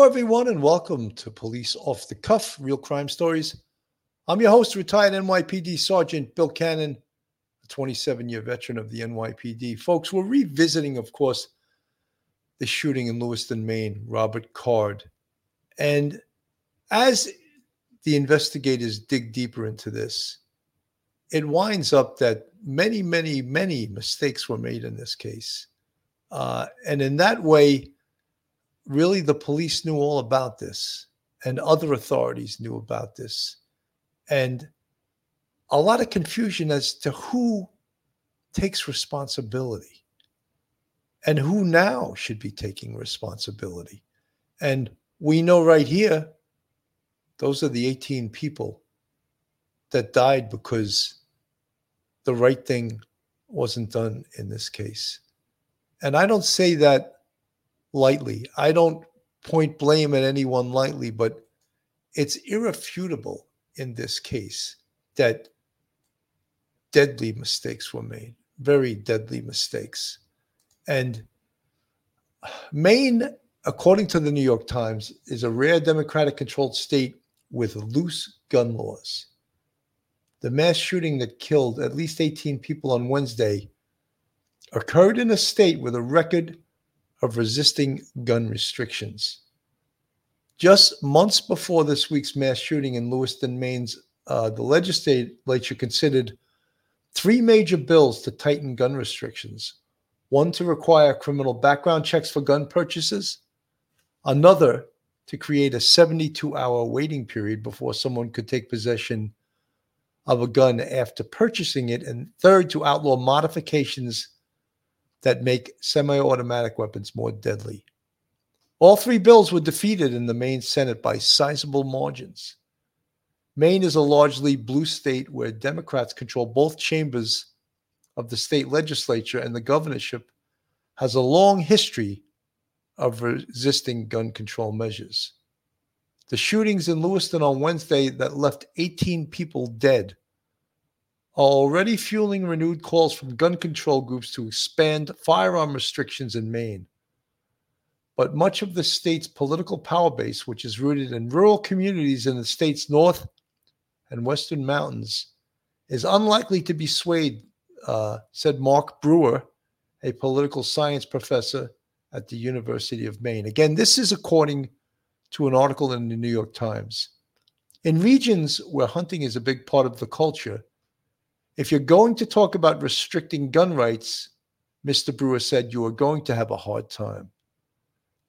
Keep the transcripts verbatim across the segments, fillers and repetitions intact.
Hello, everyone, and welcome to Police Off the Cuff, Real Crime Stories. I'm your host, retired N Y P D Sergeant Bill Cannon, a twenty-seven-year veteran of the N Y P D. Folks, we're revisiting, of course, the shooting in Lewiston, Maine, Robert Card. And as the investigators dig deeper into this, it winds up that many, many, many mistakes were made in this case. Uh, and in that way, really, the police knew all about this, and other authorities knew about this. And a lot of confusion as to who takes responsibility and who now should be taking responsibility. And we know right here, those are the eighteen people that died because the right thing wasn't done in this case. And I don't say that lightly. I don't point blame at anyone lightly, but it's irrefutable in this case that deadly mistakes were made, very deadly mistakes. And Maine, according to the New York Times, is a rare Democratic-controlled state with loose gun laws. The mass shooting that killed at least eighteen people on Wednesday occurred in a state with a record of resisting gun restrictions. Just months before this week's mass shooting in Lewiston, Maine, uh, the legislature considered three major bills to tighten gun restrictions, one to require criminal background checks for gun purchases, another to create a seventy-two hour waiting period before someone could take possession of a gun after purchasing it, and third, to outlaw modifications that make semi-automatic weapons more deadly. All three bills were defeated in the Maine Senate by sizable margins. Maine is a largely blue state where Democrats control both chambers of the state legislature, and the governorship has a long history of resisting gun control measures. The shootings in Lewiston on Wednesday that left eighteen people dead are already fueling renewed calls from gun control groups to expand firearm restrictions in Maine. But much of the state's political power base, which is rooted in rural communities in the state's north and western mountains, is unlikely to be swayed, uh, said Mark Brewer, a political science professor at the University of Maine. Again, this is according to an article in the New York Times. In regions where hunting is a big part of the culture, if you're going to talk about restricting gun rights, Mister Brewer said, you are going to have a hard time.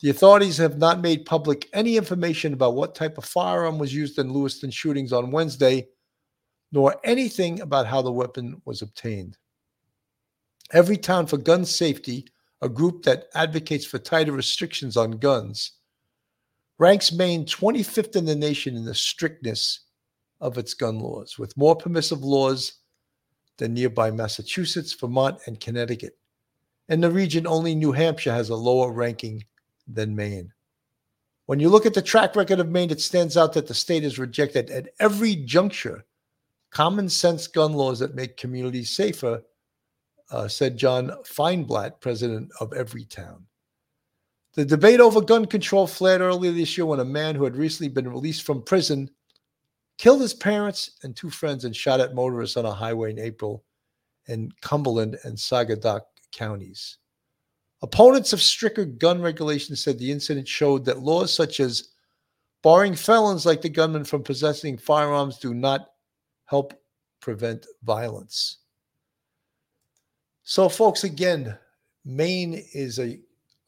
The authorities have not made public any information about what type of firearm was used in Lewiston shootings on Wednesday, nor anything about how the weapon was obtained. Everytown for Gun Safety, a group that advocates for tighter restrictions on guns, ranks Maine twenty-fifth in the nation in the strictness of its gun laws, with more permissive laws than nearby Massachusetts, Vermont, and Connecticut. In the region, only New Hampshire has a lower ranking than Maine. When you look at the track record of Maine, it stands out that the state has rejected at every juncture common sense gun laws that make communities safer, uh, said John Feinblatt, president of Everytown. The debate over gun control flared earlier this year when a man who had recently been released from prison killed his parents and two friends and shot at motorists on a highway in April in Cumberland and Sagadahoc counties. Opponents of stricter gun regulations said the incident showed that laws such as barring felons like the gunman from possessing firearms do not help prevent violence. So, folks, again, Maine is a,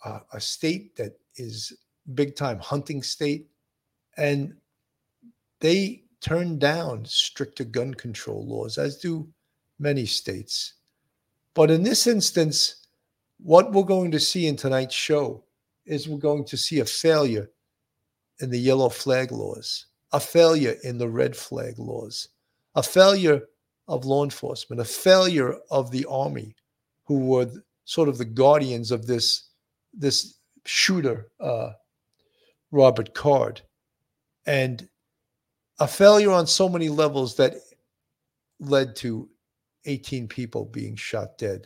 uh, a state that is big-time hunting state, and they turn down stricter gun control laws, as do many states. But in this instance, what we're going to see in tonight's show is we're going to see a failure in the yellow flag laws, a failure in the red flag laws, a failure of law enforcement, a failure of the Army, who were sort of the guardians of this, this shooter, uh, Robert Card. And a failure on so many levels that led to eighteen people being shot dead.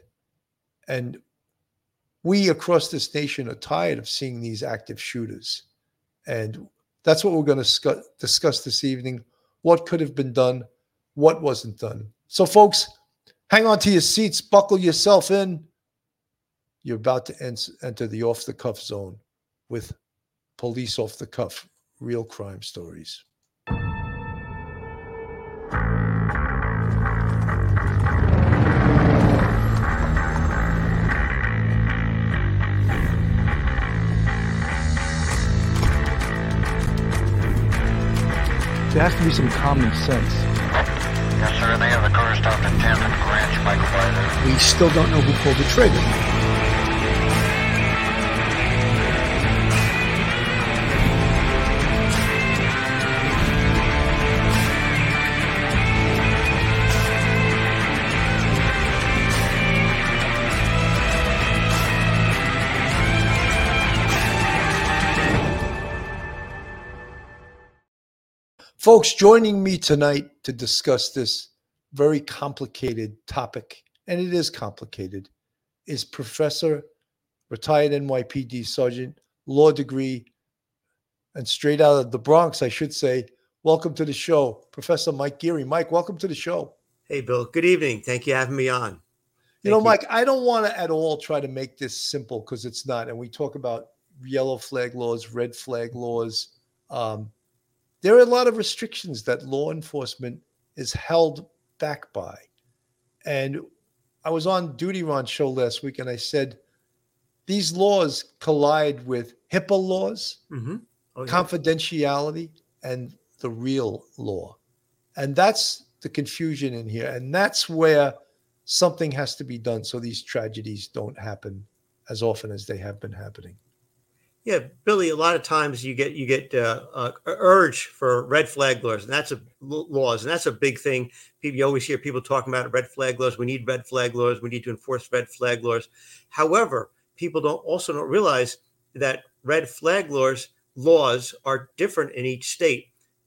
And we across this nation are tired of seeing these active shooters. And that's what we're going to discuss this evening. What could have been done? What wasn't done? So, folks, hang on to your seats. Buckle yourself in. You're about to enter the off-the-cuff zone with police off-the-cuff real crime stories. There has to be some common sense. Yes, sir. They have the car stopped in Tampa and Branch, Michael Biden. We still don't know who pulled the trigger. Folks, joining me tonight to discuss this very complicated topic, and it is complicated, is Professor, retired N Y P D Sergeant, law degree, and straight out of the Bronx, I should say. Welcome to the show, Professor Mike Geary. Mike, welcome to the show. Hey, Bill. Good evening. Thank you for having me on. Thank you know, you. Mike, I don't want to at all try to make this simple because it's not. And we talk about yellow flag laws, red flag laws, um, there are a lot of restrictions that law enforcement is held back by. And I was on Duty Ron's show last week, and I said, these laws collide with HIPAA laws, mm-hmm. oh, confidentiality, yeah. and the real law. And that's the confusion in here. And that's where something has to be done so these tragedies don't happen as often as they have been happening. Yeah, Billy, a lot of times you get you get uh, uh, urge for red flag laws, and that's a laws, and that's a big thing. People, you always hear people talking about red flag laws. We need red flag laws. We need to enforce red flag laws. However, people don't also don't realize that red flag laws laws are different in each state,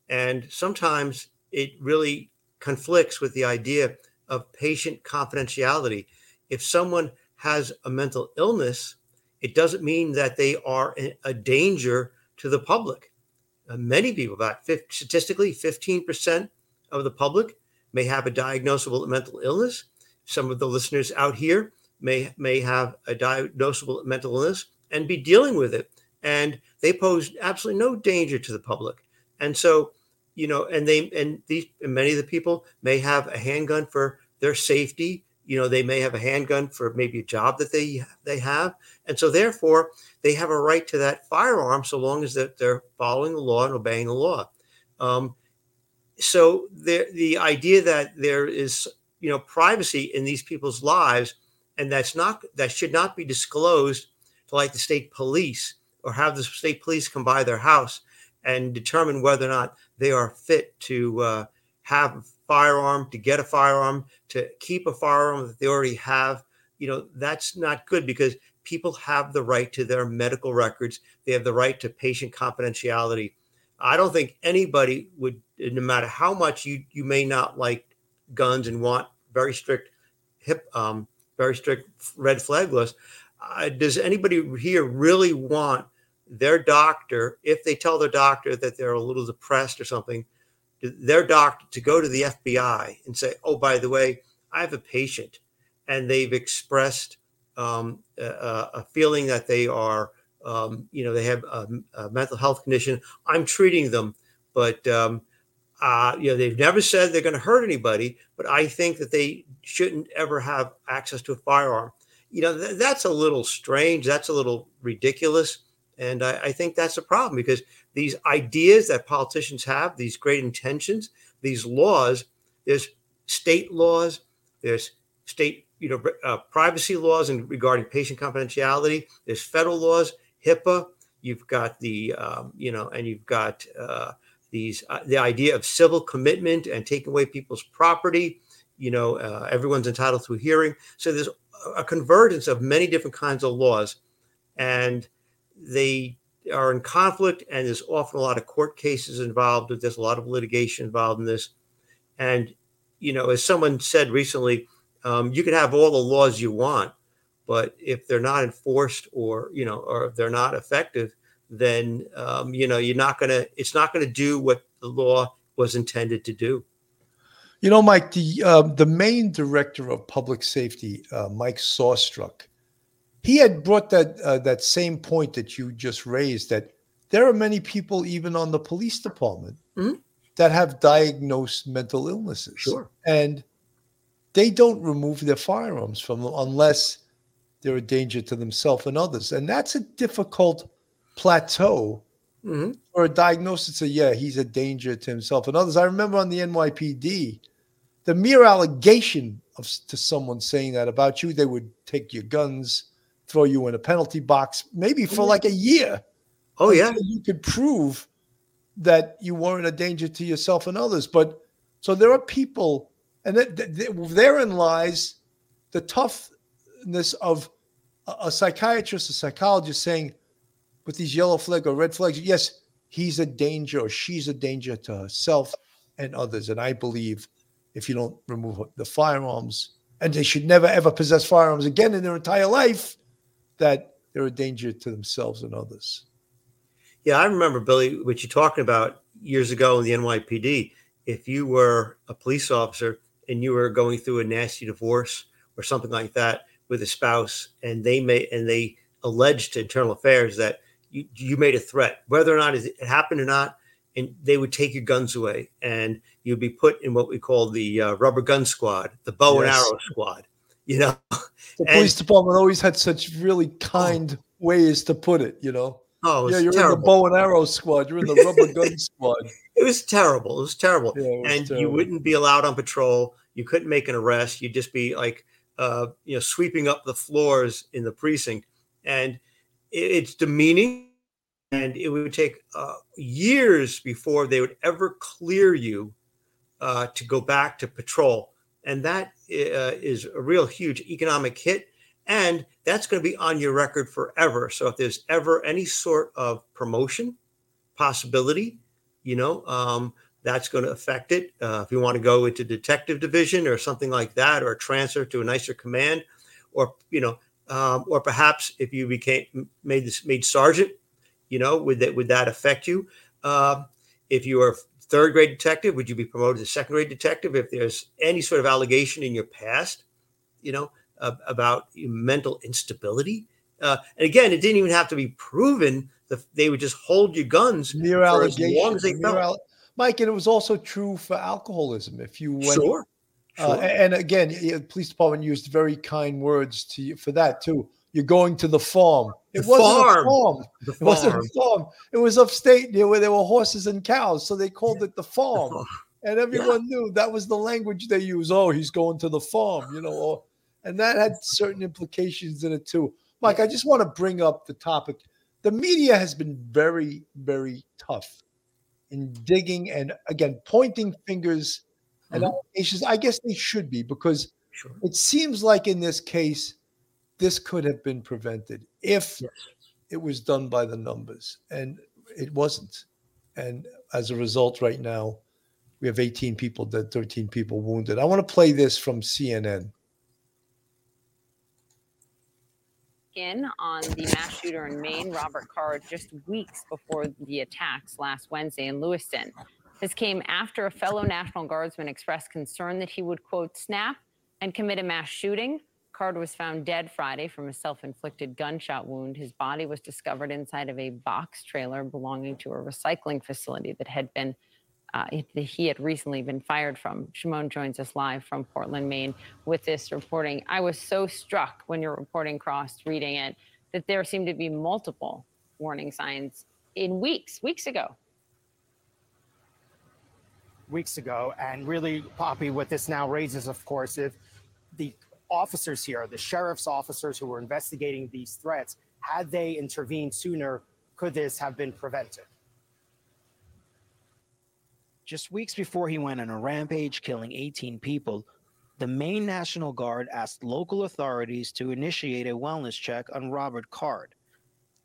and sometimes it really conflicts with the idea of patient confidentiality. If someone has a mental illness, it doesn't mean that they are a danger to the public. Uh, many people, about fifty, statistically, fifteen percent of the public may have a diagnosable mental illness. Some of the listeners out here may, may have a diagnosable mental illness and be dealing with it. And they pose absolutely no danger to the public. And so, you know, and they, and these, and many of the people may have a handgun for their safety. You know, they may have a handgun for maybe a job that they they have. And so, therefore, they have a right to that firearm so long as that they're following the law and obeying the law. Um, so the, the idea that there is, you know, privacy in these people's lives, and that's not that should not be disclosed to like the state police or have the state police come by their house and determine whether or not they are fit to uh, have firearm, to get a firearm, to keep a firearm that they already have, you know, that's not good because people have the right to their medical records. They have the right to patient confidentiality. I don't think anybody would, no matter how much you you may not like guns and want very strict hip, um, very strict red flag laws, uh, does anybody here really want their doctor, if they tell their doctor that they're a little depressed or something, their doctor to go to the F B I and say, oh, by the way, I have a patient and they've expressed um, a, a feeling that they are, um, you know, they have a, a mental health condition. I'm treating them, but, um, uh, you know, they've never said they're going to hurt anybody, but I think that they shouldn't ever have access to a firearm. You know, th- that's a little strange. That's a little ridiculous. And I, I think that's a problem because these ideas that politicians have, these great intentions, these laws, there's state laws, there's state, you know, uh, privacy laws and regarding patient confidentiality, there's federal laws, HIPAA, you've got the, um, you know, and you've got uh, these, uh, the idea of civil commitment and taking away people's property, you know, uh, everyone's entitled to a hearing. So there's a convergence of many different kinds of laws. And they are in conflict, and there's often a lot of court cases involved. There's a lot of litigation involved in this. And, you know, as someone said recently, um, you can have all the laws you want, but if they're not enforced or, you know, or if they're not effective, then, um, you know, you're not going to, it's not going to do what the law was intended to do. You know, Mike, the uh, the Maine director of public safety, uh, Mike Sauschuck, he had brought that uh, that same point that you just raised, that there are many people even on the police department mm-hmm. that have diagnosed mental illnesses. Sure. And they don't remove their firearms from them unless they're a danger to themselves and others. And that's a difficult plateau mm-hmm. for a diagnosis of, yeah, he's a danger to himself and others. I remember on the N Y P D, the mere allegation of to someone saying that about you, they would take your guns, throw you in a penalty box, maybe for like a year. Oh, yeah. You could prove that you weren't a danger to yourself and others. But so there are people, and th- th- th- therein lies the toughness of a, a psychiatrist, a psychologist saying, with these yellow flag or red flags, yes, he's a danger or she's a danger to herself and others. And I believe if you don't remove the firearms, and they should never, ever possess firearms again in their entire life, that they're a danger to themselves and others. Yeah, I remember, Billy, what you're talking about years ago in the N Y P D. If you were a police officer and you were going through a nasty divorce or something like that with a spouse, and they may and they alleged to Internal Affairs that you, you made a threat, whether or not it happened or not, and they would take your guns away, and you'd be put in what we call the uh, rubber gun squad, the bow yes. and arrow squad. You know, the police and, department always had such really kind oh. ways to put it. You know, oh, yeah, you're terrible. In the bow and arrow squad, you're in the rubber gun squad. It was terrible. It was terrible, yeah, it was and terrible. You wouldn't be allowed on patrol. You couldn't make an arrest. You'd just be like, uh, you know, sweeping up the floors in the precinct, and it, it's demeaning. And it would take uh, years before they would ever clear you uh, to go back to patrol. And that uh, is a real huge economic hit. And that's going to be on your record forever. So if there's ever any sort of promotion possibility, you know, um, that's going to affect it. Uh, if you want to go into detective division or something like that, or transfer to a nicer command, or, you know, um, or perhaps if you became made this made sergeant, you know, would that would that affect you? Uh, if you are a third grade detective, would you be promoted to second grade detective? If there's any sort of allegation in your past, you know, uh, about mental instability. Uh, and again, it didn't even have to be proven. The, they would just hold your guns mere for as long as they felt. Al- Mike, and it was also true for alcoholism. If you went, sure, uh, sure. And again, the police department used very kind words to you for that too. You're going to the farm. It wasn't a farm. It wasn't a farm. It was upstate near where there were horses and cows, so they called it the farm. And everyone knew that was the language they used. Oh, he's going to the farm, you know. Or, and that had certain implications in it too. Mike, I just want to bring up the topic. The media has been very, very tough in digging and, again, pointing fingers and allegations. I guess they should be, because sure. It seems like in this case, this could have been prevented if yes. it was done by the numbers, and it wasn't. And as a result, right now, we have eighteen people dead, thirteen people wounded. I want to play this from C N N. In on the mass shooter in Maine, Robert Card, just weeks before the attacks last Wednesday in Lewiston. This came after a fellow National Guardsman expressed concern that he would, quote, snap and commit a mass shooting. Card was found dead Friday from a self-inflicted gunshot wound. His body was discovered inside of a box trailer belonging to a recycling facility that had been uh, he had recently been fired from. Shimon joins us live from Portland, Maine, with this reporting. I was so struck when your reporting crossed reading it that there seemed to be multiple warning signs in weeks, weeks ago. Weeks ago, and really, Poppy, what this now raises, of course, if the officers here, the sheriff's officers who were investigating these threats, had they intervened sooner, could this have been prevented? Just weeks before he went on a rampage killing eighteen people, the Maine National Guard asked local authorities to initiate a wellness check on Robert Card.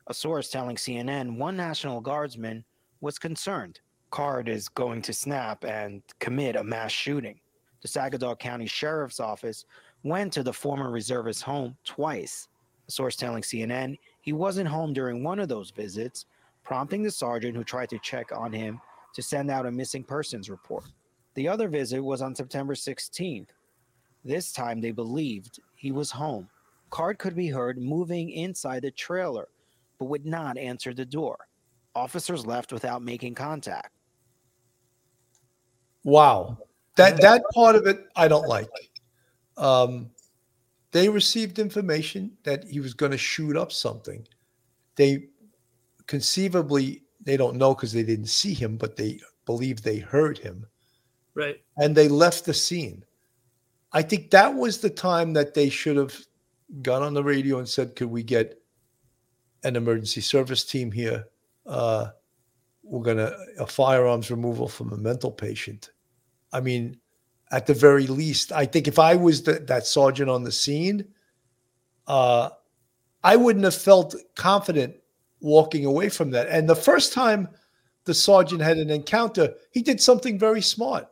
A source telling C N N one National Guardsman was concerned. Card is going to snap and commit a mass shooting. The Sagadahoc County Sheriff's Office went to the former reservist's home twice. A source telling C N N he wasn't home during one of those visits, prompting the sergeant who tried to check on him to send out a missing persons report. The other visit was on September sixteenth. This time they believed he was home. Card could be heard moving inside the trailer, but would not answer the door. Officers left without making contact. Wow. That that part of it I don't like. Um, they received information that he was going to shoot up something. They conceivably, they don't know because they didn't see him, but they believe they heard him. Right. And they left the scene. I think that was the time that they should have gone on the radio and said, could we get an emergency service team here? Uh, we're going to a firearms removal from a mental patient. I mean, at the very least, I think if I was the, that sergeant on the scene, uh, I wouldn't have felt confident walking away from that. And the first time the sergeant had an encounter, he did something very smart.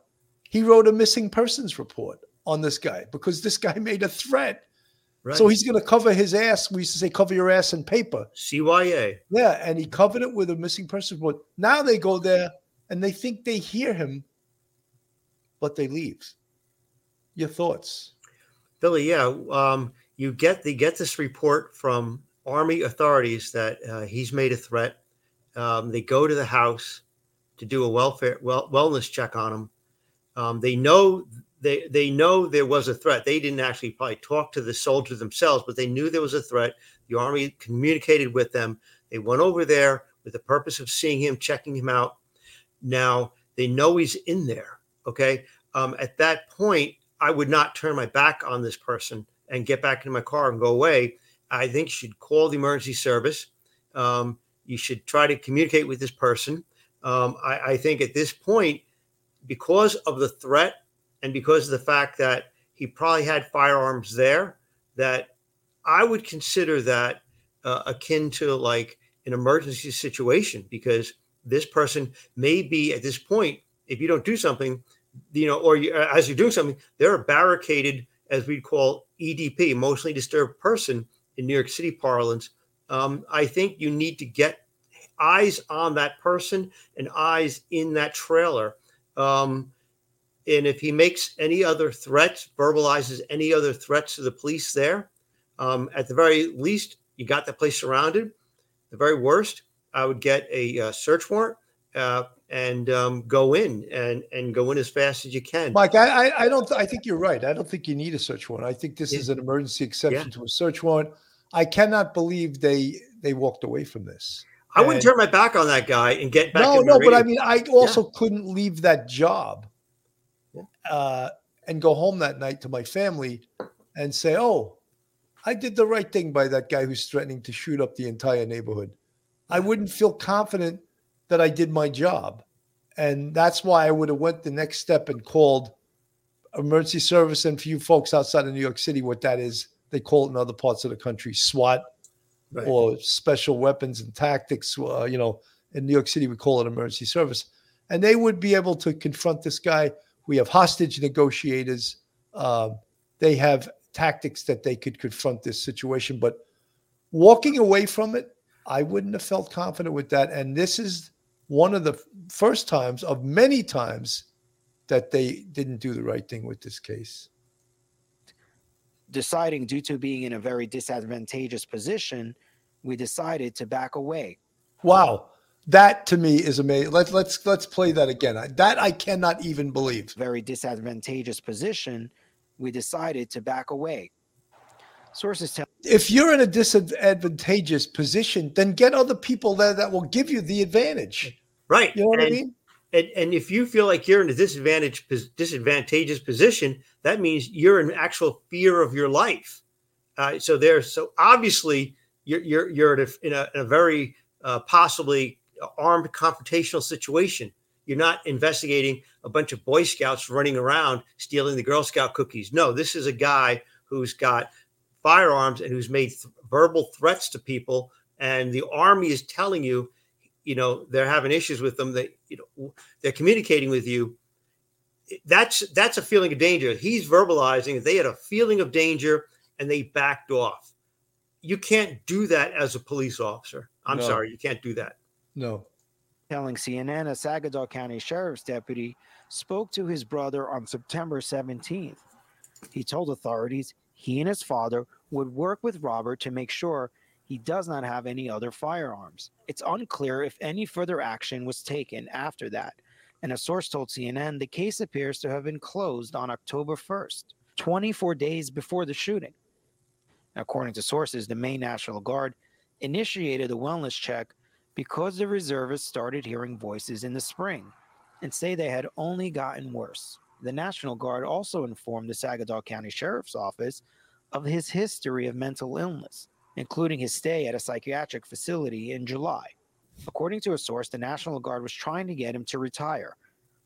He wrote a missing persons report on this guy because this guy made a threat. Right. So he's going to cover his ass. We used to say, cover your ass in paper. C Y A. Yeah, and he covered it with a missing persons report. Now they go there and they think they hear him, but they leave. Your thoughts? Billy, yeah. Um, you get the, get this report from Army authorities that uh, he's made a threat. Um, they go to the house to do a welfare well, wellness check on him. Um, they know they they know there was a threat. They didn't actually probably talk to the soldiers themselves, but they knew there was a threat. The Army communicated with them. They went over there with the purpose of seeing him, checking him out. Now they know he's in there. Okay. Um, at that point, I would not turn my back on this person and get back into my car and go away. I think you should call the emergency service. Um, you should try to communicate with this person. Um, I, I think at this point, because of the threat and because of the fact that he probably had firearms there, that I would consider that uh, akin to like an emergency situation, because this person may be at this point, if you don't do something, you know, or you, as you're doing something, they're barricaded, as we call E D P, emotionally disturbed person in New York City parlance. Um, I think you need to get eyes on that person and eyes in that trailer. Um, and if he makes any other threats, verbalizes any other threats to the police there, um, at the very least, you got the place surrounded. The very worst, I would get a uh, search warrant uh, and um, go in and, and go in as fast as you can. Mike, I, I don't. Th- I think you're right. I don't think you need a search warrant. I think this yeah. is an emergency exception yeah. to a search warrant. I cannot believe they they walked away from this. I wouldn't turn my back on that guy and get back. No, no, but I mean, I also yeah. couldn't leave that job uh, and go home that night to my family and say, oh, I did the right thing by that guy who's threatening to shoot up the entire neighborhood. I wouldn't feel confident that I did my job. And that's why I would have went the next step and called emergency service. And for you folks outside of New York City, what that is, they call it in other parts of the country, SWAT. Right. Or special weapons and tactics, uh, you know, in New York City, we call it emergency service. And they would be able to confront this guy. We have hostage negotiators. Uh, they have tactics that they could confront this situation. But walking away from it, I wouldn't have felt confident with that. And this is one of the first times of many times that they didn't do the right thing with this case. Deciding due to being in a very disadvantageous position, we decided to back away. Wow. That to me is amazing. Let's let's let's play that again. I, that I cannot even believe. Very disadvantageous position. We decided to back away. Sources tell. If you're in a disadvantageous position, then get other people there that will give you the advantage. Right. You know what and, I mean? And, and if you feel like you're in a disadvantage, disadvantageous position, that means you're in actual fear of your life. Uh, so there's so obviously you're you're you're in a, in a very uh, possibly armed confrontational situation. You're not investigating a bunch of Boy Scouts running around stealing the Girl Scout cookies. No, this is a guy who's got firearms and who's made th- verbal threats to people, and the Army is telling you, you know, they're having issues with them. They, you know, they're communicating with you. That's that's a feeling of danger. He's verbalizing. They had a feeling of danger and they backed off. You can't do that as a police officer. I'm no. sorry, you can't do that. No. Telling C N N a Sagadahoc County Sheriff's deputy spoke to his brother on September seventeenth. He told authorities he and his father would work with Robert to make sure he does not have any other firearms. It's unclear if any further action was taken after that, and a source told C N N the case appears to have been closed on October first, twenty-four days before the shooting. According to sources, the Maine National Guard initiated a wellness check because the reservists started hearing voices in the spring and say they had only gotten worse. The National Guard also informed the Sagadahoc County Sheriff's Office of his history of mental illness, including his stay at a psychiatric facility in July. According to a source, the National Guard was trying to get him to retire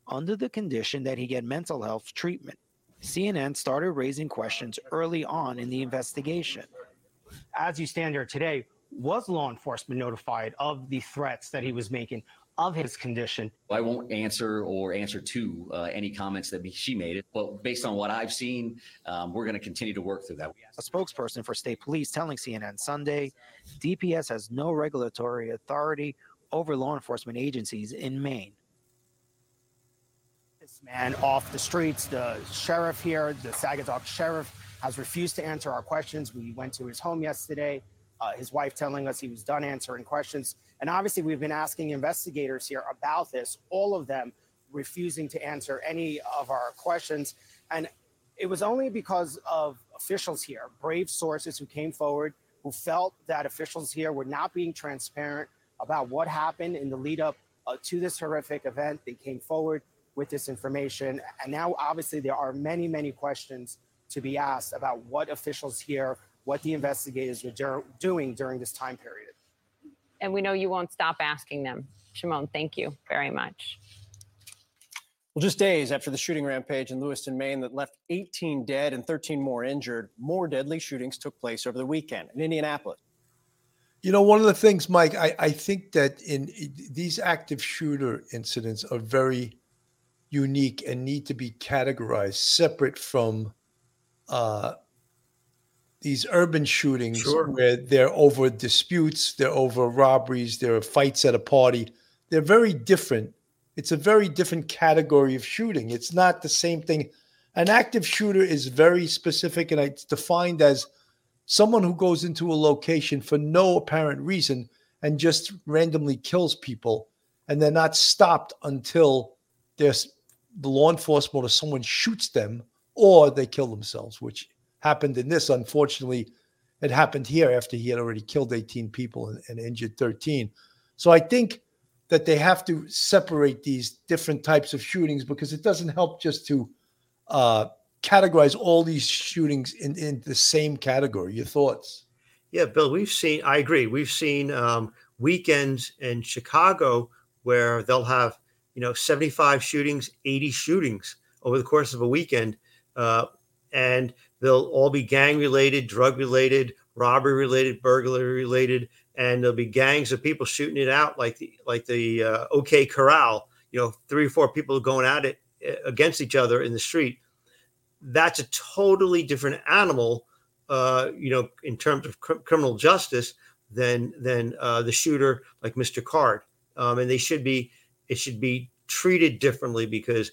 under the condition that he get mental health treatment. C N N started raising questions early on in the investigation. As you stand here today, was law enforcement notified of the threats that he was making, of his condition? I won't answer or answer to uh, any comments that she made, but based on what I've seen, um, we're going to continue to work through that. A spokesperson for state police telling C N N Sunday, D P S has no regulatory authority over law enforcement agencies in Maine. This man off the streets, the sheriff here, the Sagadahoc sheriff, has refused to answer our questions. We went to his home yesterday. Uh, his wife telling us he was done answering questions. And obviously, we've been asking investigators here about this, all of them refusing to answer any of our questions. And it was only because of officials here, brave sources who came forward, who felt that officials here were not being transparent about what happened in the lead up uh, to this horrific event. They came forward with this information. And now, obviously, there are many, many questions to be asked about what officials here, what the investigators were dur- doing during this time period. And we know you won't stop asking them. Shimon, thank you very much. Well, just days after the shooting rampage in Lewiston, Maine, that left eighteen dead and thirteen more injured, more deadly shootings took place over the weekend in Indianapolis. You know, one of the things, Mike, I, I think that in, in these active shooter incidents are very unique and need to be categorized separate from uh, these urban shootings, sure, where they're over disputes, they're over robberies, there are fights at a party. They're very different. It's a very different category of shooting. It's not the same thing. An active shooter is very specific, and it's defined as someone who goes into a location for no apparent reason and just randomly kills people, and they're not stopped until there's the law enforcement or someone shoots them or they kill themselves, which happened in this. Unfortunately, it happened here after he had already killed eighteen people and, and injured thirteen. So I think that they have to separate these different types of shootings, because it doesn't help just to uh, categorize all these shootings in, in the same category. Your thoughts? Yeah, Bill, we've seen, I agree. We've seen um, weekends in Chicago where they'll have, you know, seventy-five shootings, eighty shootings over the course of a weekend. Uh, and they'll all be gang-related, drug-related, robbery-related, burglary-related, and there'll be gangs of people shooting it out like the like the uh, OK Corral, you know, three or four people going at it against each other in the street. That's a totally different animal, uh, you know, in terms of cr- criminal justice than than uh, the shooter like Mister Card. Um, and they should be it should be treated differently because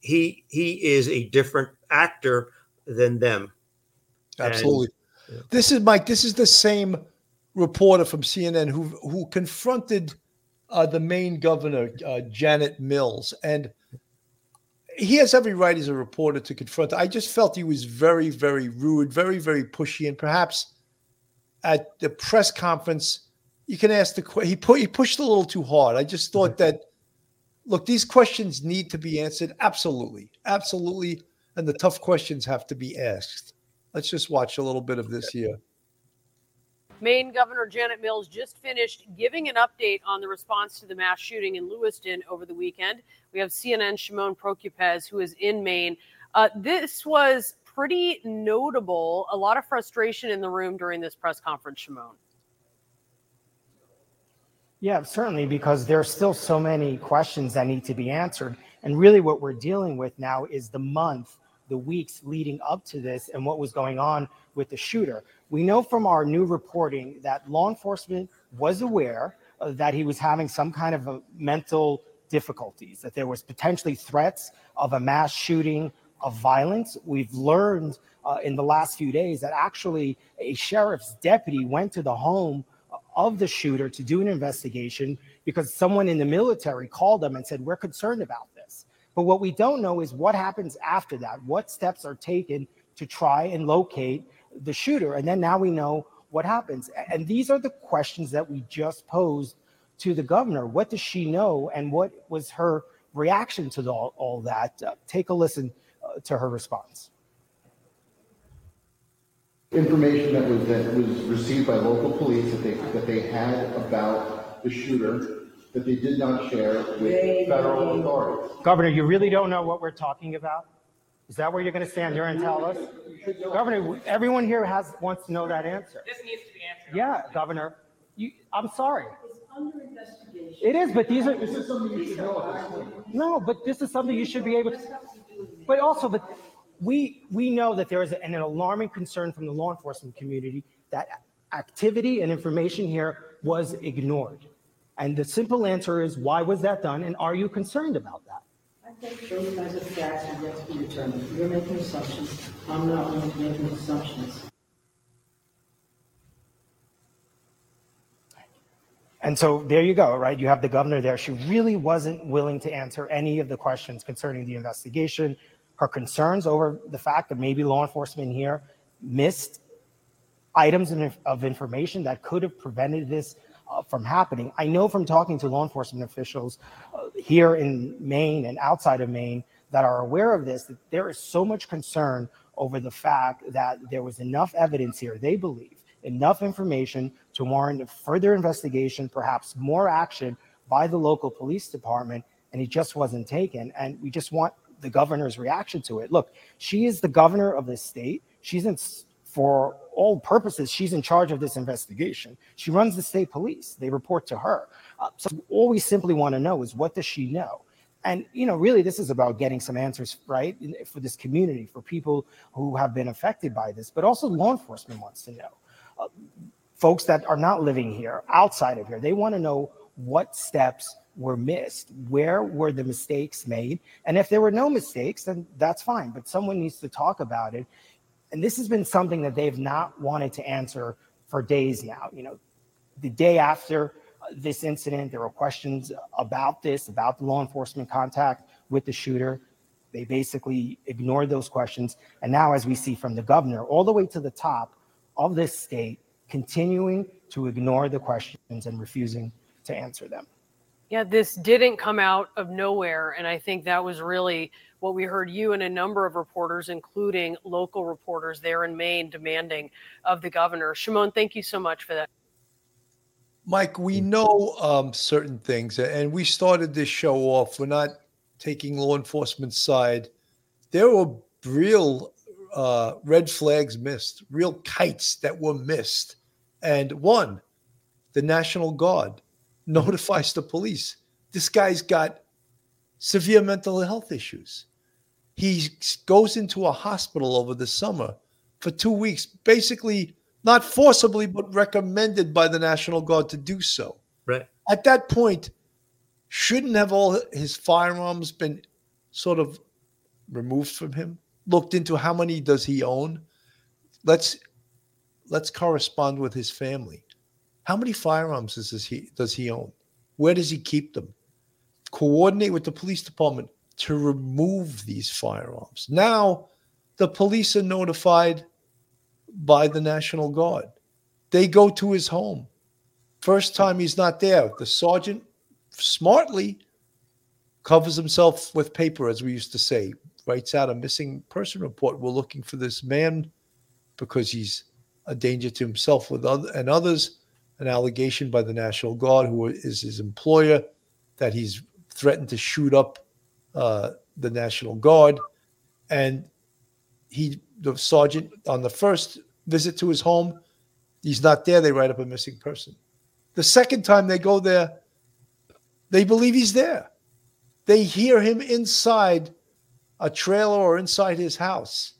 he he is a different actor than them. Absolutely. And, yeah. This is Mike. This is the same reporter from C N N who who confronted uh, the Maine governor, uh, Janet Mills, and he has every right as a reporter to confront her. I just felt he was very, very rude, very, very pushy, and perhaps at the press conference, you can ask the question. He put he pushed a little too hard. I just thought mm-hmm. that look, these questions need to be answered. Absolutely, absolutely. And the tough questions have to be asked. Let's just watch a little bit of this here. Maine Governor Janet Mills just finished giving an update on the response to the mass shooting in Lewiston over the weekend. We have C N N Shimon Prokupecz, who is in Maine. Uh, this was pretty notable. A lot of frustration in the room during this press conference, Shimon. Yeah, certainly, because there are still so many questions that need to be answered. And really what we're dealing with now is the month, the weeks leading up to this and what was going on with the shooter. We know from our new reporting that law enforcement was aware uh, that he was having some kind of a mental difficulties, that there was potentially threats of a mass shooting, of violence. We've learned uh, in the last few days that actually a sheriff's deputy went to the home of the shooter to do an investigation because someone in the military called them and said, we're concerned about this. But what we don't know is what happens after that, what steps are taken to try and locate the shooter. And then now we know what happens. And these are the questions that we just posed to the governor. What does she know? And what was her reaction to the, all, all that? Uh, take a listen uh, to her response. Information that was that was received by local police that they that they had about the shooter that they did not share with federal authorities. Governor, you really don't know what we're talking about? Is that where you're going to stand here and tell us? Governor, everyone here has wants to know that answer. This needs to be answered. Yeah, Governor, you, I'm sorry. Under investigation. It is, but these are. This is something you should know. No, but this is something you should be able to. But also, but we we know that there is an alarming concern from the law enforcement community that activity and information here was ignored, and the simple answer is why was that done, and are you concerned about that? I think those kinds of facts are yet to be determined. You're making assumptions. I'm not making assumptions. And so there you go, right? You have the governor there. She really wasn't willing to answer any of the questions concerning the investigation, her concerns over the fact that maybe law enforcement here missed items of information that could have prevented this uh, from happening. I know from talking to law enforcement officials uh, here in Maine and outside of Maine that are aware of this, that there is so much concern over the fact that there was enough evidence here, they believe, enough information to warrant further investigation, perhaps more action by the local police department, and it just wasn't taken. And we just want the governor's reaction to it. Look, she is the governor of this state. She's in, for all purposes, she's in charge of this investigation. She runs the state police. They report to her. Uh, so all we simply want to know is what does she know? And, you know, really, this is about getting some answers, right, for this community, for people who have been affected by this, but also law enforcement wants to know. Uh, folks that are not living here, outside of here, they want to know what steps were missed, where were the mistakes made, and if there were no mistakes, then that's fine, but someone needs to talk about it. And this has been something that they've not wanted to answer for days now. You know, the day after uh, this incident, there were questions about this, about the law enforcement contact with the shooter. They basically ignored those questions, and now as we see from the governor all the way to the top of this state, continuing to ignore the questions and refusing to answer them. Yeah, this didn't come out of nowhere. And I think that was really what we heard you and a number of reporters, including local reporters there in Maine, demanding of the governor. Shimon, thank you so much for that. Mike, we know um, certain things, and we started this show off. We're not taking law enforcement's side. There were real Uh, red flags missed, real kites that were missed. And one, the National Guard notifies the police. This guy's got severe mental health issues. He goes into a hospital over the summer for two weeks, basically not forcibly, but recommended by the National Guard to do so. Right. At that point, shouldn't have all his firearms been sort of removed from him? Looked into how many does he own? Let's let's correspond with his family. How many firearms does he does he own? Where does he keep them? Coordinate with the police department to remove these firearms. Now, the police are notified by the National Guard. They go to his home. First time he's not there, the sergeant smartly covers himself with paper, as we used to say. Writes out a missing person report. We're looking for this man because he's a danger to himself with other, and others, an allegation by the National Guard, who is his employer, that he's threatened to shoot up uh, the National Guard. And he, the sergeant, on the first visit to his home, he's not there. They write up a missing person. The second time they go there, they believe he's there. They hear him inside a trailer or inside his house.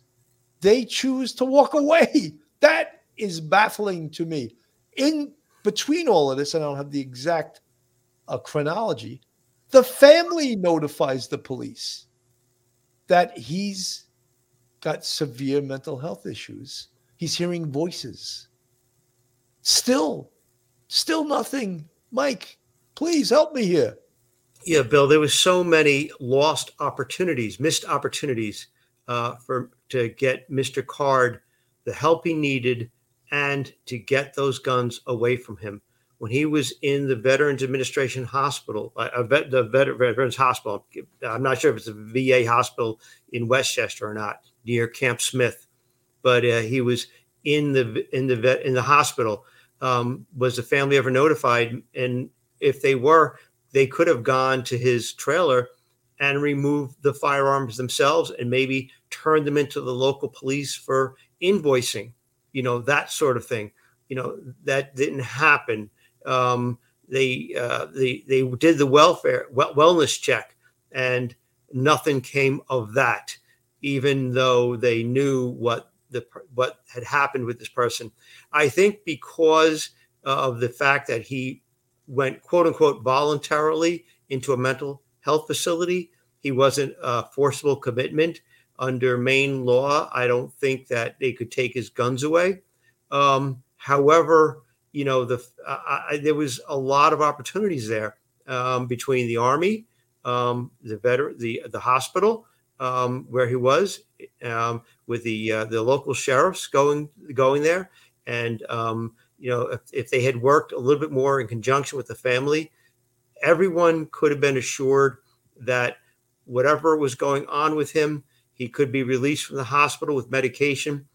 They choose to walk away. That is baffling to me. In between all of this, and I don't have the exact uh, chronology, the family notifies the police that he's got severe mental health issues. He's hearing voices. Still, still nothing. Mike, please help me here. Yeah, Bill, there was so many lost opportunities, missed opportunities uh, for to get Mister Card the help he needed and to get those guns away from him. When he was in the Veterans Administration Hospital, uh, vet, the vet, Veterans Hospital, I'm not sure if it's a V A hospital in Westchester or not, near Camp Smith, but uh, he was in the in the vet, in the hospital. Um, was the family ever notified? And if they were, they could have gone to his trailer and removed the firearms themselves, and maybe turned them into the local police for invoicing, you know, that sort of thing. You know, that didn't happen. Um, they uh, they they did the welfare well, wellness check, and nothing came of that, even though they knew what the what had happened with this person. I think because of the fact that he went, quote unquote, voluntarily into a mental health facility, he wasn't a forcible commitment under Maine law. I don't think that they could take his guns away. Um, however, you know, the uh, I, there was a lot of opportunities there um, between the Army, um, the veteran, the the hospital um, where he was, um, with the uh, the local sheriffs going going there, and um, you know, if, if they had worked a little bit more in conjunction with the family, everyone could have been assured that whatever was going on with him, he could be released from the hospital with medication.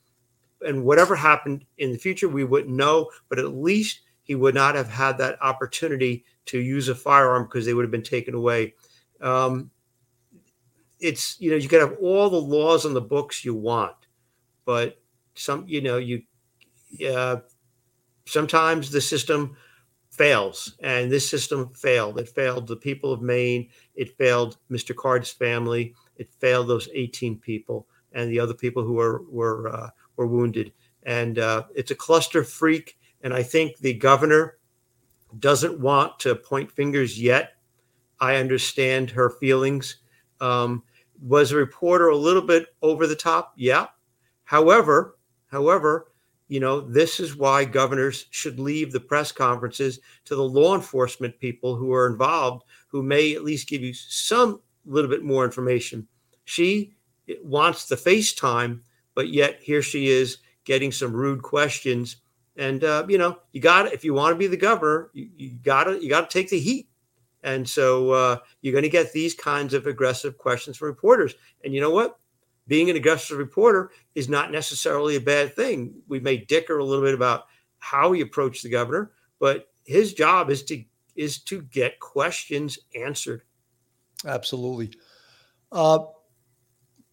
And whatever happened in the future, we wouldn't know, but at least he would not have had that opportunity to use a firearm because they would have been taken away. Um, it's, you know, you could have all the laws on the books you want, but some, you know, you, uh, sometimes the system fails, and this system failed. It failed the people of Maine. It failed Mister Card's family. It failed those eighteen people and the other people who were, were, uh, were wounded. And uh, it's a cluster freak. And I think the governor doesn't want to point fingers yet. I understand her feelings. Um, was a reporter a little bit over the top? Yeah. However, however, you know, this is why governors should leave the press conferences to the law enforcement people who are involved, who may at least give you some little bit more information. She wants the FaceTime, but yet here she is getting some rude questions. And, uh, you know, you got to, if you want to be the governor, you, you got to, you got to take the heat. And so uh, you're going to get these kinds of aggressive questions from reporters. And you know what? Being an aggressive reporter is not necessarily a bad thing. We may dicker a little bit about how we approach the governor, but his job is to, is to get questions answered. Absolutely. Uh,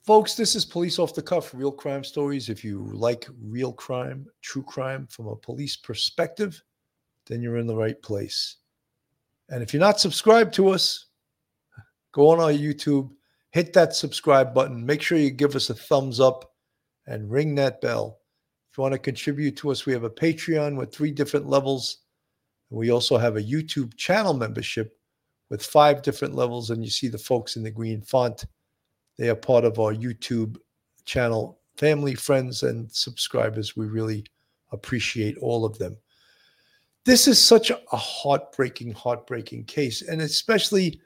Folks, this is Police Off the Cuff, Real Crime Stories. If you like real crime, true crime from a police perspective, then you're in the right place. And if you're not subscribed to us, go on our YouTube, hit that subscribe button. Make sure you give us a thumbs up and ring that bell. If you want to contribute to us, we have a Patreon with three different levels. We also have a YouTube channel membership with five different levels, and you see the folks in the green font. They are part of our YouTube channel family, friends, and subscribers. We really appreciate all of them. This is such a heartbreaking, heartbreaking case. And especially,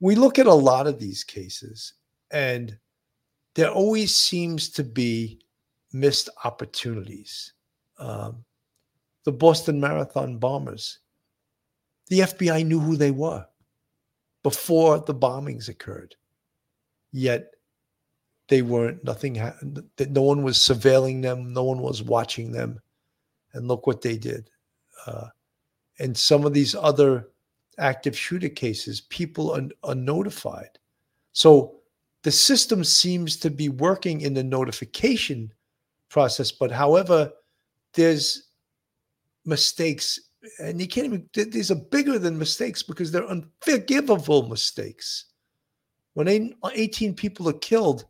we look at a lot of these cases, and there always seems to be missed opportunities. Um, the Boston Marathon bombers, the F B I knew who they were before the bombings occurred, yet they weren't, nothing happened, that no one was surveilling them, no one was watching them, and look what they did. Uh, and some of these other active shooter cases, people are, are notified. So the system seems to be working in the notification process, but however, there's mistakes, and you can't even, these are bigger than mistakes because they're unforgivable mistakes. When eighteen people are killed,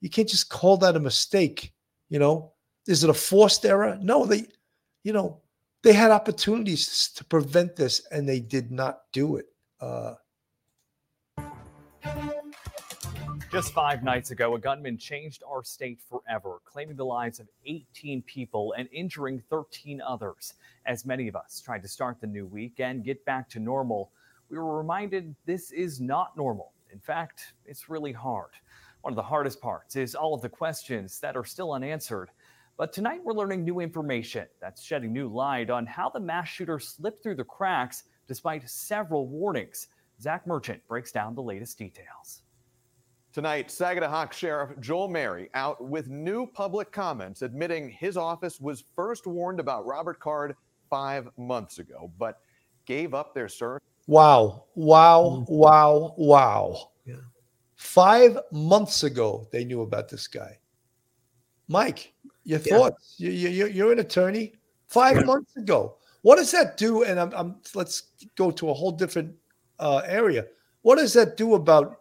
you can't just call that a mistake. You know, is it a forced error? No, they, you know, They had opportunities to prevent this, and they did not do it. Uh, Just five nights ago, a gunman changed our state forever, claiming the lives of eighteen people and injuring thirteen others. As many of us tried to start the new week and get back to normal, we were reminded this is not normal. In fact, it's really hard. One of the hardest parts is all of the questions that are still unanswered. But tonight we're learning new information that's shedding new light on how the mass shooter slipped through the cracks despite several warnings. Zach Merchant breaks down the latest details. Tonight, Sagadahoc Sheriff Joel Mary out with new public comments admitting his office was first warned about Robert Card five months ago, but gave up their search. Wow, wow, wow, wow. Yeah. Five months ago, they knew about this guy. Mike, your thoughts? Yeah. You, you, you're an attorney. Five yeah. months ago. What does that do? And I'm, I'm, let's go to a whole different uh, area. What does that do about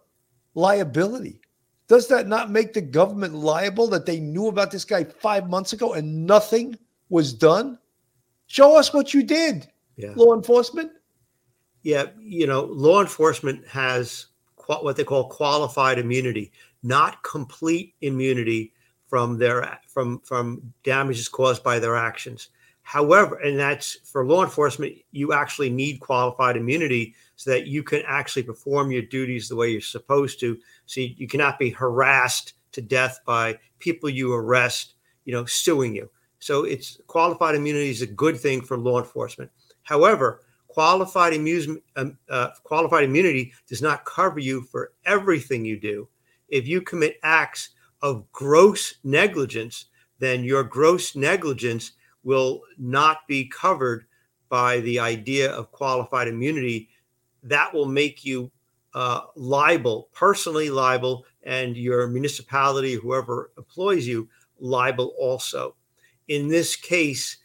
liability? Does that not make the government liable that they knew about this guy five months ago and nothing was done? Show us what you did, yeah. law enforcement. Yeah, you know, law enforcement has qual- what they call qualified immunity, not complete immunity from their from from damages caused by their actions. However, and that's for law enforcement, you actually need qualified immunity so that you can actually perform your duties the way you're supposed to. So you, you cannot be harassed to death by people you arrest, you know, suing you. So it's qualified immunity is a good thing for law enforcement. However, qualified immunity, um, uh, qualified immunity does not cover you for everything you do. If you commit acts of gross negligence, then your gross negligence will not be covered by the idea of qualified immunity. That will make you uh, liable, personally liable, and your municipality, whoever employs you, liable also. In this case,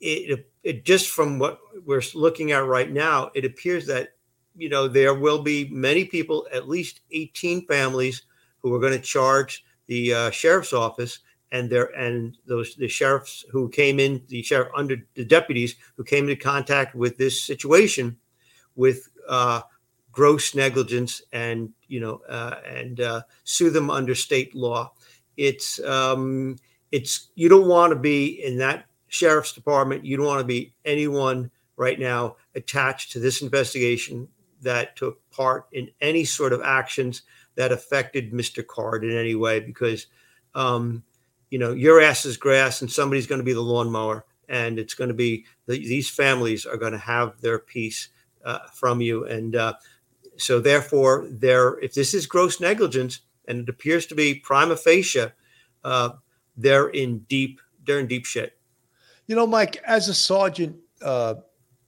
it, it just from what we're looking at right now, it appears that, you know, there will be many people, at least eighteen families, who are going to charge the uh, sheriff's office and their and those the sheriffs who came in, the sheriff under the deputies who came into contact with this situation with uh, gross negligence and, you know, uh, and uh, sue them under state law. It's um, it's you don't want to be in that sheriff's department. You don't want to be anyone right now attached to this investigation that took part in any sort of actions that affected Mister Card in any way, because, um, you know, your ass is grass and somebody's going to be the lawnmower, and it's going to be the, these families are going to have their piece uh, from you. And uh, so therefore, there, if this is gross negligence, and it appears to be prima facie, uh, they're in deep, they're in deep shit. You know, Mike, as a sergeant, uh,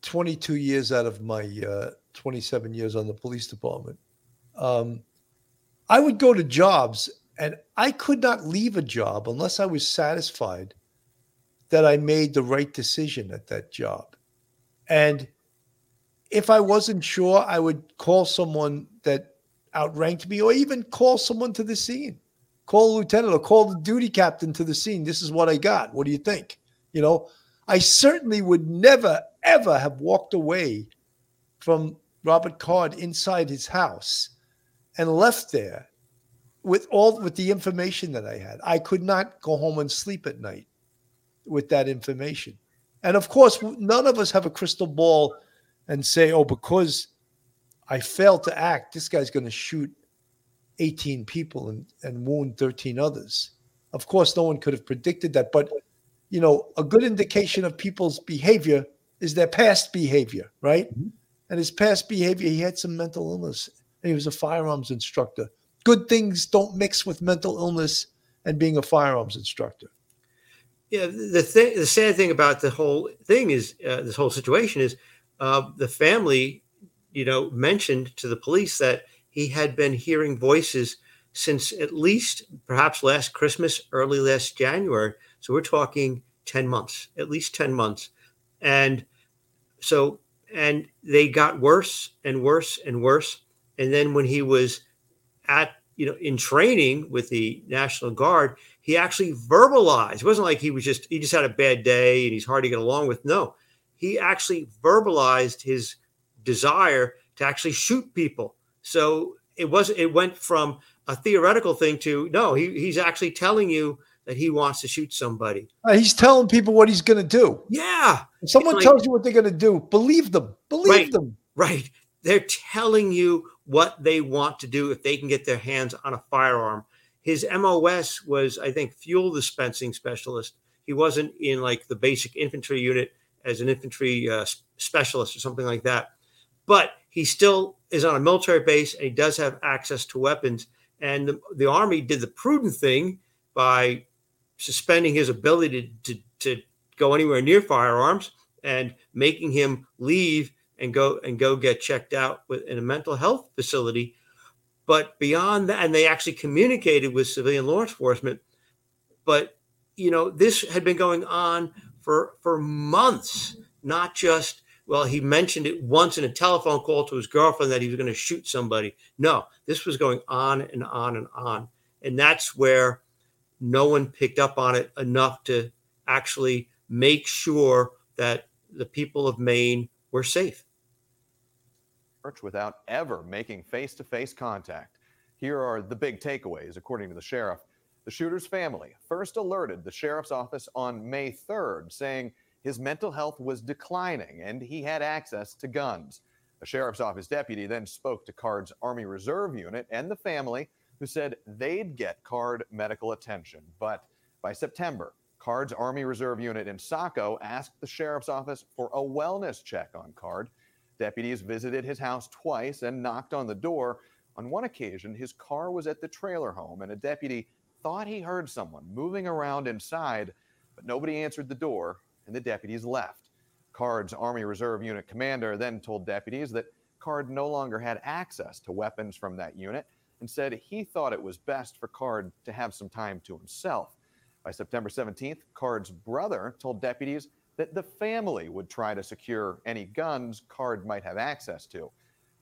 twenty-two years out of my uh, twenty-seven years on the police department, um, I would go to jobs and I could not leave a job unless I was satisfied that I made the right decision at that job. And if I wasn't sure, I would call someone that outranked me, or even call someone to the scene, call a lieutenant or call the duty captain to the scene. This is what I got. What do you think? You know, I certainly would never, ever have walked away from Robert Card inside his house and left there with all with the information that I had. I could not go home and sleep at night with that information. And of course, none of us have a crystal ball and say, oh, because I failed to act, this guy's going to shoot eighteen people and, and wound thirteen others. Of course, no one could have predicted that. But, you know, a good indication of people's behavior is their past behavior, right? Mm-hmm. And his past behavior, he had some mental illness. He was a firearms instructor. Good things don't mix with mental illness and being a firearms instructor. Yeah, the thing, the sad thing about the whole thing is uh, this whole situation is uh, the family, you know, mentioned to the police that he had been hearing voices since at least perhaps last Christmas, early last January. So we're talking ten months, at least ten months, and so and they got worse and worse and worse. And then when he was at, you know, in training with the National Guard, he actually verbalized. It wasn't like he was just, he just had a bad day and he's hard to get along with. No, he actually verbalized his desire to actually shoot people. So it was it went from a theoretical thing to no, he, he's actually telling you that he wants to shoot somebody. Uh, he's telling people what he's going to do. Yeah. If someone like, tells you what they're going to do, believe them. Believe right, them. Right. They're telling you what they want to do if they can get their hands on a firearm. His M O S was, I think, fuel dispensing specialist. He wasn't in like the basic infantry unit as an infantry uh, specialist or something like that. But he still is on a military base and he does have access to weapons. And the, the Army did the prudent thing by suspending his ability to, to, to go anywhere near firearms and making him leave and go and go get checked out with, in a mental health facility. But beyond that, and they actually communicated with civilian law enforcement. But, you know, this had been going on for, for months, not just, well, he mentioned it once in a telephone call to his girlfriend that he was going to shoot somebody. No, this was going on and on and on. And that's where no one picked up on it enough to actually make sure that the people of Maine were safe. Without ever making face-to-face contact. Here are the big takeaways, according to the sheriff. The shooter's family first alerted the sheriff's office on May third, saying his mental health was declining and he had access to guns. A sheriff's office deputy then spoke to Card's Army Reserve unit and the family, who said they'd get Card medical attention. But by September, Card's Army Reserve unit in Saco asked the sheriff's office for a wellness check on Card. Deputies visited his house twice and knocked on the door. On one occasion, his car was at the trailer home, and a deputy thought he heard someone moving around inside, but nobody answered the door, and the deputies left. Card's Army Reserve unit commander then told deputies that Card no longer had access to weapons from that unit, and said he thought it was best for Card to have some time to himself. By September seventeenth, Card's brother told deputies that the family would try to secure any guns Card might have access to.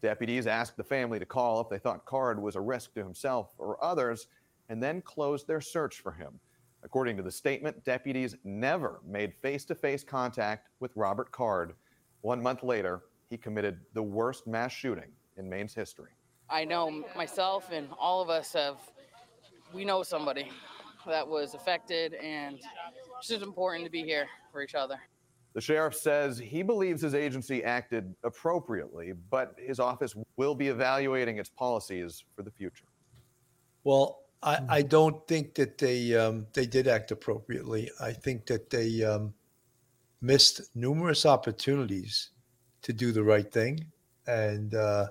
Deputies asked the family to call if they thought Card was a risk to himself or others, and then closed their search for him. According to the statement, deputies never made face-to-face contact with Robert Card. One month later, he committed the worst mass shooting in Maine's history. I know myself and all of us have, we know somebody that was affected, and it's just important to be here for each other. The sheriff says he believes his agency acted appropriately, but his office will be evaluating its policies for the future. Well, I, I don't think that they um, they did act appropriately. I think that they um, missed numerous opportunities to do the right thing, and uh,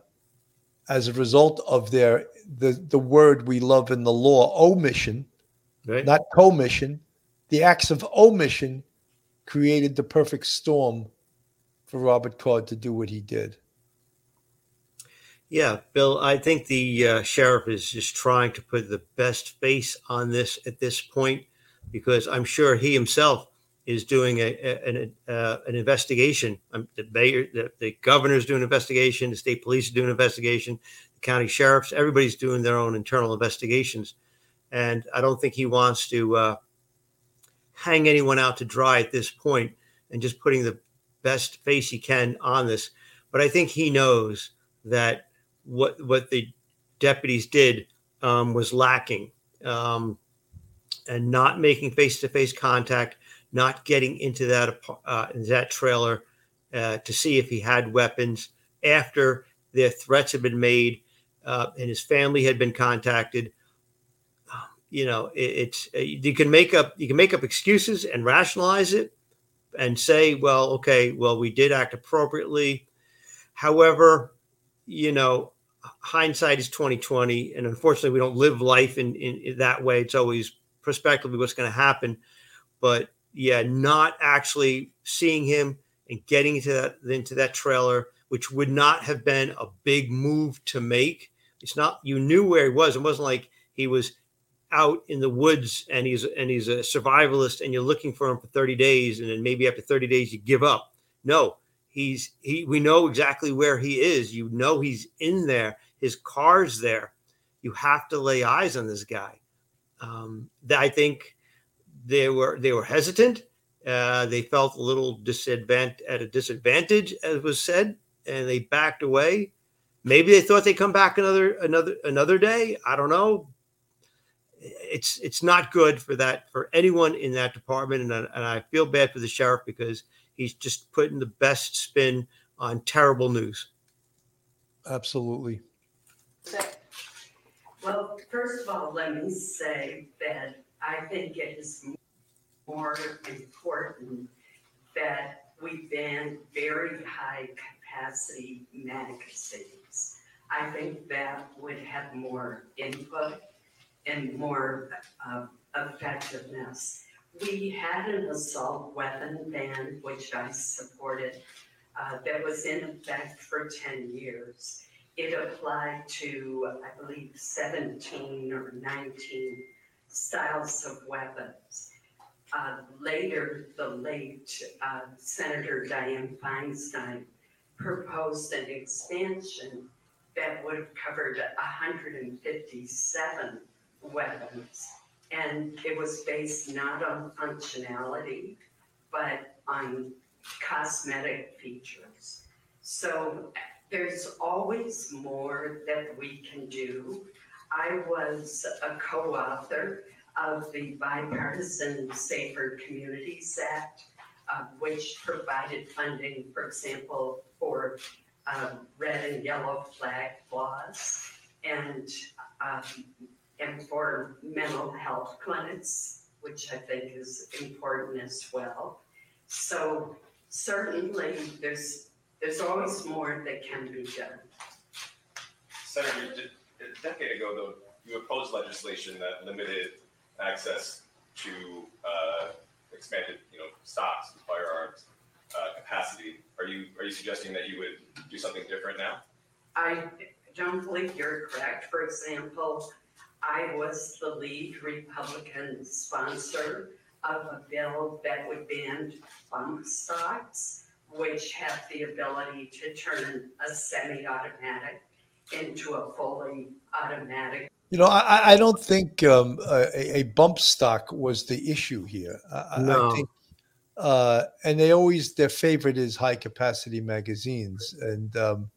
as a result of their, the, the word we love in the law, omission, right. Not commission, the acts of omission created the perfect storm for Robert Card to do what he did. Yeah, Bill, I think the uh, sheriff is just trying to put the best face on this at this point, because I'm sure he himself is doing a, a, an, uh, an investigation. Um, the mayor, the, the governor's doing an investigation. The state police are doing an investigation. The county sheriffs, everybody's doing their own internal investigations. And I don't think he wants to uh, hang anyone out to dry at this point, and just putting the best face he can on this. But I think he knows that what what the deputies did um, was lacking, um, and not making face-to-face contact, not getting into that uh, that trailer uh, to see if he had weapons after their threats had been made uh, and his family had been contacted. Um, you know, it, it's you can make up you can make up excuses and rationalize it and say, well, okay, well, we did act appropriately. However, you know, hindsight is twenty twenty, and unfortunately, we don't live life in, in, in that way. It's always prospectively what's going to happen, but yeah, not actually seeing him and getting into that into that trailer, which would not have been a big move to make. It's not, you knew where he was. It wasn't like he was out in the woods and he's and he's a survivalist and you're looking for him for thirty days and then maybe after thirty days you give up. No, he's he. We know exactly where he is. You know he's in there. His car's there. You have to lay eyes on this guy. Um, I think. They were they were hesitant, Uh, they felt a little disadvant- at a disadvantage, as was said, and they backed away. Maybe they thought they'd come back another another another day. I don't know. It's it's not good for that for anyone in that department, and I, and I feel bad for the sheriff because he's just putting the best spin on terrible news. Absolutely. Well, first of all, let me say that I think it is more important that we ban very high capacity magazines. I think that would have more input and more uh, effectiveness. We had an assault weapon ban, which I supported, uh, that was in effect for ten years. It applied to, I believe, seventeen or nineteen styles of weapons. Uh, later, the late uh, Senator Dianne Feinstein proposed an expansion that would have covered one hundred fifty-seven weapons. And it was based not on functionality, but on cosmetic features. So there's always more that we can do. I was a co-author of the Bipartisan Safer Communities Act, uh, which provided funding, for example, for uh, red and yellow flag laws and um, and for mental health clinics, which I think is important as well. So certainly there's there's always more that can be done. Senator, a decade ago, though, you opposed legislation that limited access to uh, expanded, you know, stocks and firearms uh, capacity. Are you are you suggesting that you would do something different now? I don't believe you're correct. For example, I was the lead Republican sponsor of a bill that would ban bump stocks, which have the ability to turn a semi-automatic into a fully automatic. You know, I, I don't think um, a, a bump stock was the issue here. I, no. I think, uh, and they always, their favorite is high-capacity magazines. And, um,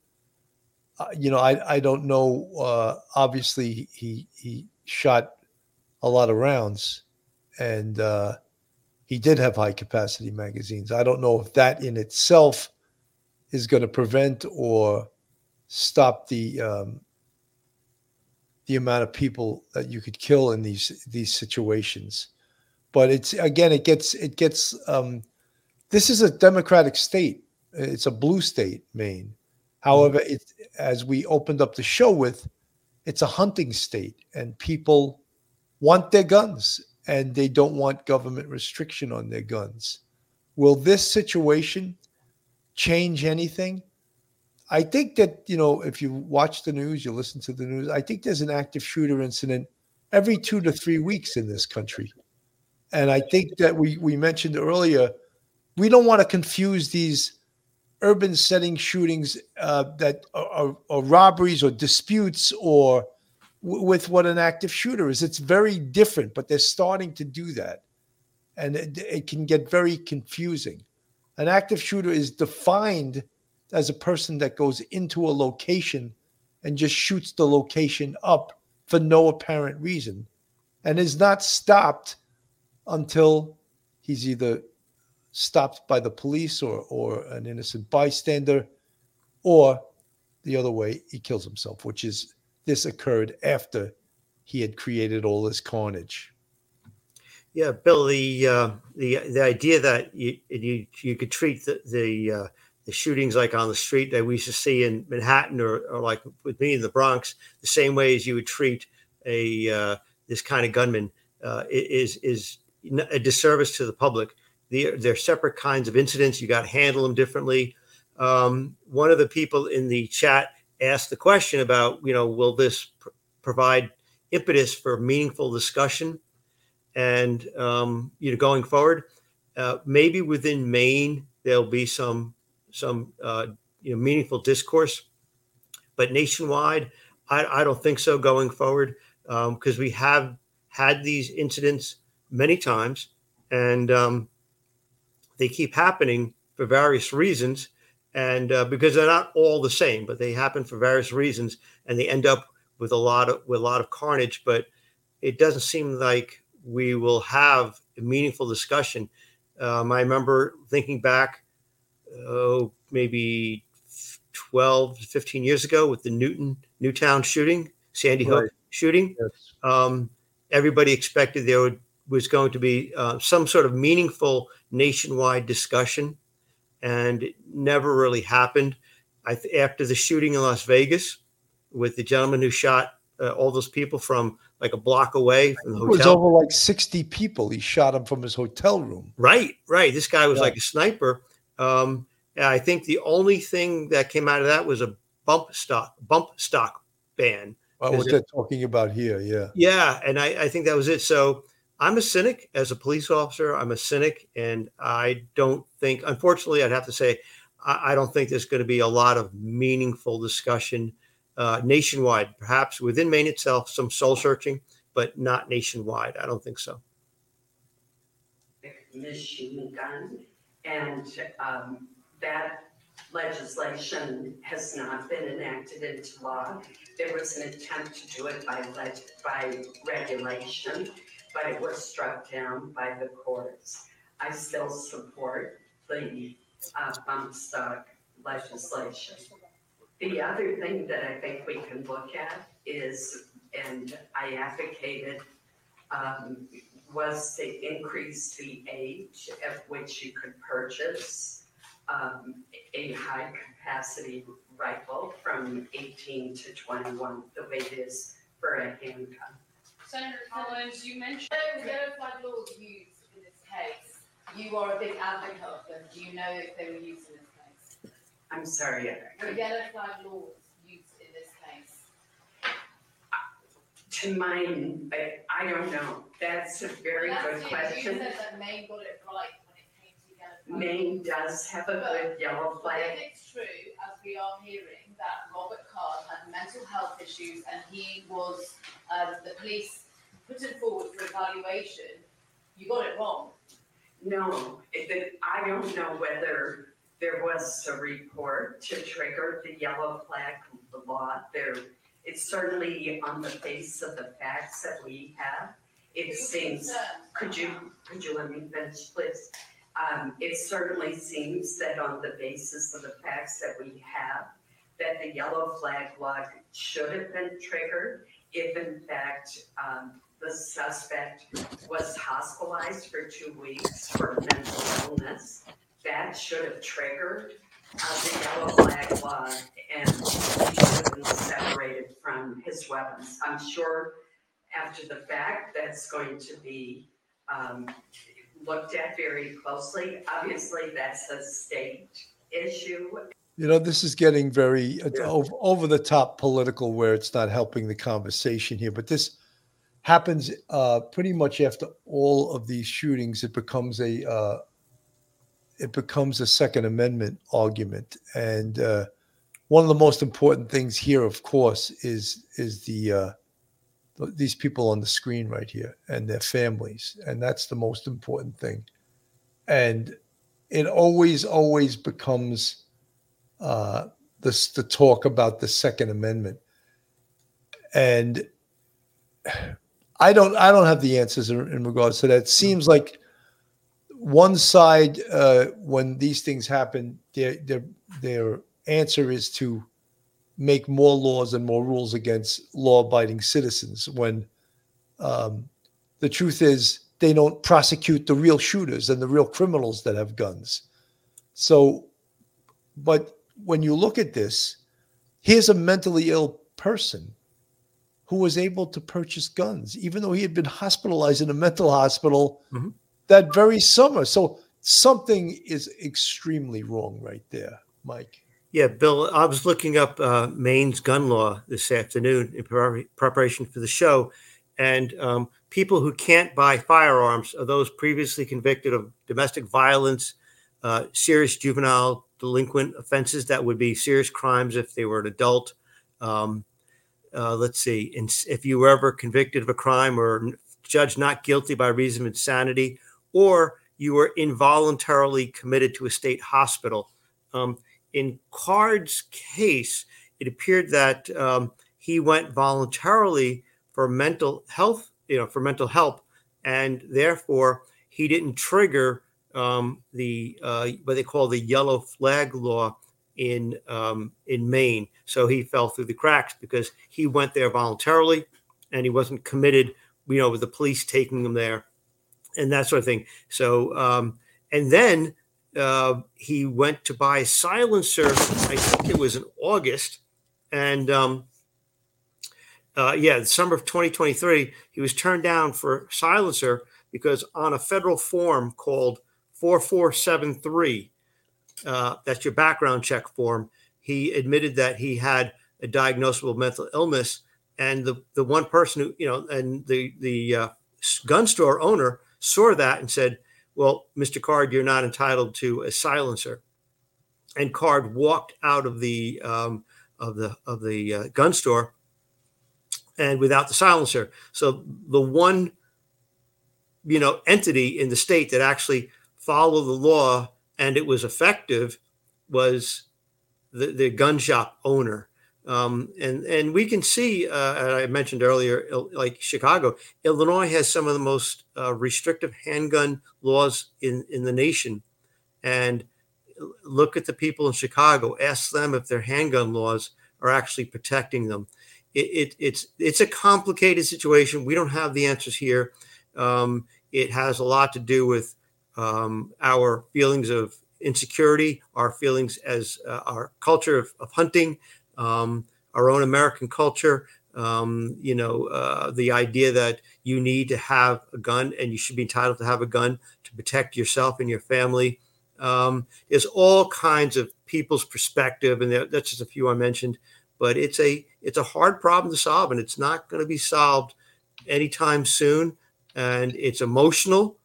you know, I, I don't know. Uh, obviously, he he shot a lot of rounds, and uh, he did have high-capacity magazines. I don't know if that in itself is going to prevent or stop the um, the amount of people that you could kill in these these situations. But it's again, it gets it gets. Um, this is a Democratic state. It's a blue state, Maine. However, it, as we opened up the show with, it's a hunting state, and people want their guns, and they don't want government restriction on their guns. Will this situation change anything? I think that, you know, if you watch the news, you listen to the news, I think there's an active shooter incident every two to three weeks in this country. And I think that we, we mentioned earlier, we don't want to confuse these urban setting shootings uh, that are, are robberies or disputes or w- with what an active shooter is. It's very different, but they're starting to do that. And it, it can get very confusing. An active shooter is defined as a person that goes into a location and just shoots the location up for no apparent reason and is not stopped until he's either stopped by the police or, or an innocent bystander, or the other way, he kills himself, which is this occurred after he had created all this carnage. Yeah, Bill, the uh, the the idea that you you, you could treat the the, uh, the shootings like on the street that we used to see in Manhattan or, or like with me in the Bronx, the same way as you would treat a uh, this kind of gunman uh, is is a disservice to the public. They're separate kinds of incidents. You got to handle them differently. Um, one of the people in the chat asked the question about, you know, will this pr- provide impetus for meaningful discussion and, um, you know, going forward? Uh, maybe within Maine, there'll be some, some uh, you know, meaningful discourse. But nationwide, I, I don't think so going forward, because um, we have had these incidents many times. And, um, They keep happening for various reasons, and uh, because they're not all the same, but they happen for various reasons, and they end up with a lot of with a lot of carnage. But it doesn't seem like we will have a meaningful discussion. Um, I remember thinking back, oh, maybe twelve, fifteen years ago with the Newton Newtown shooting, Sandy Hook right. shooting. Yes. Um, everybody expected there would, was going to be uh, some sort of meaningful nationwide discussion, and it never really happened. I th- after the shooting in Las Vegas with the gentleman who shot uh, all those people from like a block away from the hotel. It was over like sixty people. He shot them from his hotel room. Right, right. This guy was yeah. like a sniper. Um, I think the only thing that came out of that was a bump stock, bump stock ban. Oh, what they're talking about here, yeah. Yeah, and I, I think that was it. So I'm a cynic as a police officer. I'm a cynic, and I don't think, unfortunately, I'd have to say, I, I don't think there's going to be a lot of meaningful discussion uh, nationwide, perhaps within Maine itself, some soul searching, but not nationwide. I don't think so. Machine gun, and um, that legislation has not been enacted into law. There was an attempt to do it by leg- by regulation, but it was struck down by the courts. I still support the uh, bump stock legislation. The other thing that I think we can look at is, and I advocated, um, was to increase the age at which you could purchase um, a high capacity rifle from eighteen to twenty-one, the way it is for a handgun. Senator Collins, you mentioned verified law was used in this case. You are a big advocate of them. Do you know if they were used in this case? I'm sorry. Were verified laws used in this case? To mine, I don't know. That's a very well, that's good it. question. You said that Maine got it right when it came to yellow flag. Maine does have a but, good yellow flag. If it's true, as we are hearing, that Robert Card had mental health issues and he was uh, the police put him forward for evaluation, you got it wrong. No, it, I don't know whether there was a report to trigger the yellow flag law. There, it's certainly on the face of the facts that we have. It seems, could you, could you let me finish, please? Um, it certainly seems that on the basis of the facts that we have, that the yellow flag law should have been triggered if in fact um, the suspect was hospitalized for two weeks for mental illness. That should have triggered uh, the yellow flag law and he should have been separated from his weapons. I'm sure after the fact, that's going to be um, looked at very closely. Obviously, that's a state issue. You know, this is getting very uh, over, over the top political, where it's not helping the conversation here. But this happens uh, pretty much after all of these shootings. It becomes a uh, it becomes a Second Amendment argument, and uh, one of the most important things here, of course, is is the uh, these people on the screen right here and their families, and that's the most important thing. And it always, always becomes. Uh, this, the talk about the Second Amendment, and I don't, I don't have the answers in, in regards to that. It seems like one side, uh, when these things happen, their, their their answer is to make more laws and more rules against law-abiding citizens. When um, the truth is, they don't prosecute the real shooters and the real criminals that have guns. So, but when you look at this, here's a mentally ill person who was able to purchase guns, even though he had been hospitalized in a mental hospital mm-hmm. that very summer. So something is extremely wrong right there, Mike. Yeah, Bill, I was looking up uh, Maine's gun law this afternoon in pre- preparation for the show. And um, people who can't buy firearms are those previously convicted of domestic violence, uh, serious juvenile delinquent offenses that would be serious crimes if they were an adult. Um, uh, let's see. And if you were ever convicted of a crime or judged not guilty by reason of insanity, or you were involuntarily committed to a state hospital. Um, in Card's case, it appeared that um, he went voluntarily for mental health, you know, for mental help, and therefore he didn't trigger um, the uh, what they call the yellow flag law in um, in Maine. So he fell through the cracks because he went there voluntarily, and he wasn't committed, you know, with the police taking him there, and that sort of thing. So um, and then uh, he went to buy a silencer. I think it was in August, and um, uh, yeah, the summer of twenty twenty-three, he was turned down for silencer because on a federal form called four four seven three, uh, that's your background check form, he admitted that he had a diagnosable mental illness, and the the one person who, you know, and the the uh, gun store owner saw that and said, well, Mister Card, you're not entitled to a silencer. And Card walked out of the um, of the of the uh, gun store and without the silencer. So the one, you know, entity in the state that actually followed the law and it was effective was the, the gun shop owner. Um, and, and we can see, uh, and I mentioned earlier, like Chicago, Illinois has some of the most uh, restrictive handgun laws in, in the nation. And look at the people in Chicago, ask them if their handgun laws are actually protecting them. It, it, it's, it's a complicated situation. We don't have the answers here. Um, it has a lot to do with um, our feelings of insecurity, our feelings as uh, our culture of, of hunting, Um, our own American culture, um, you know, uh, the idea that you need to have a gun and you should be entitled to have a gun to protect yourself and your family. Um, there's all kinds of people's perspective, and there, that's just a few I mentioned. But it's a it's a hard problem to solve, and it's not going to be solved anytime soon. And it's emotional.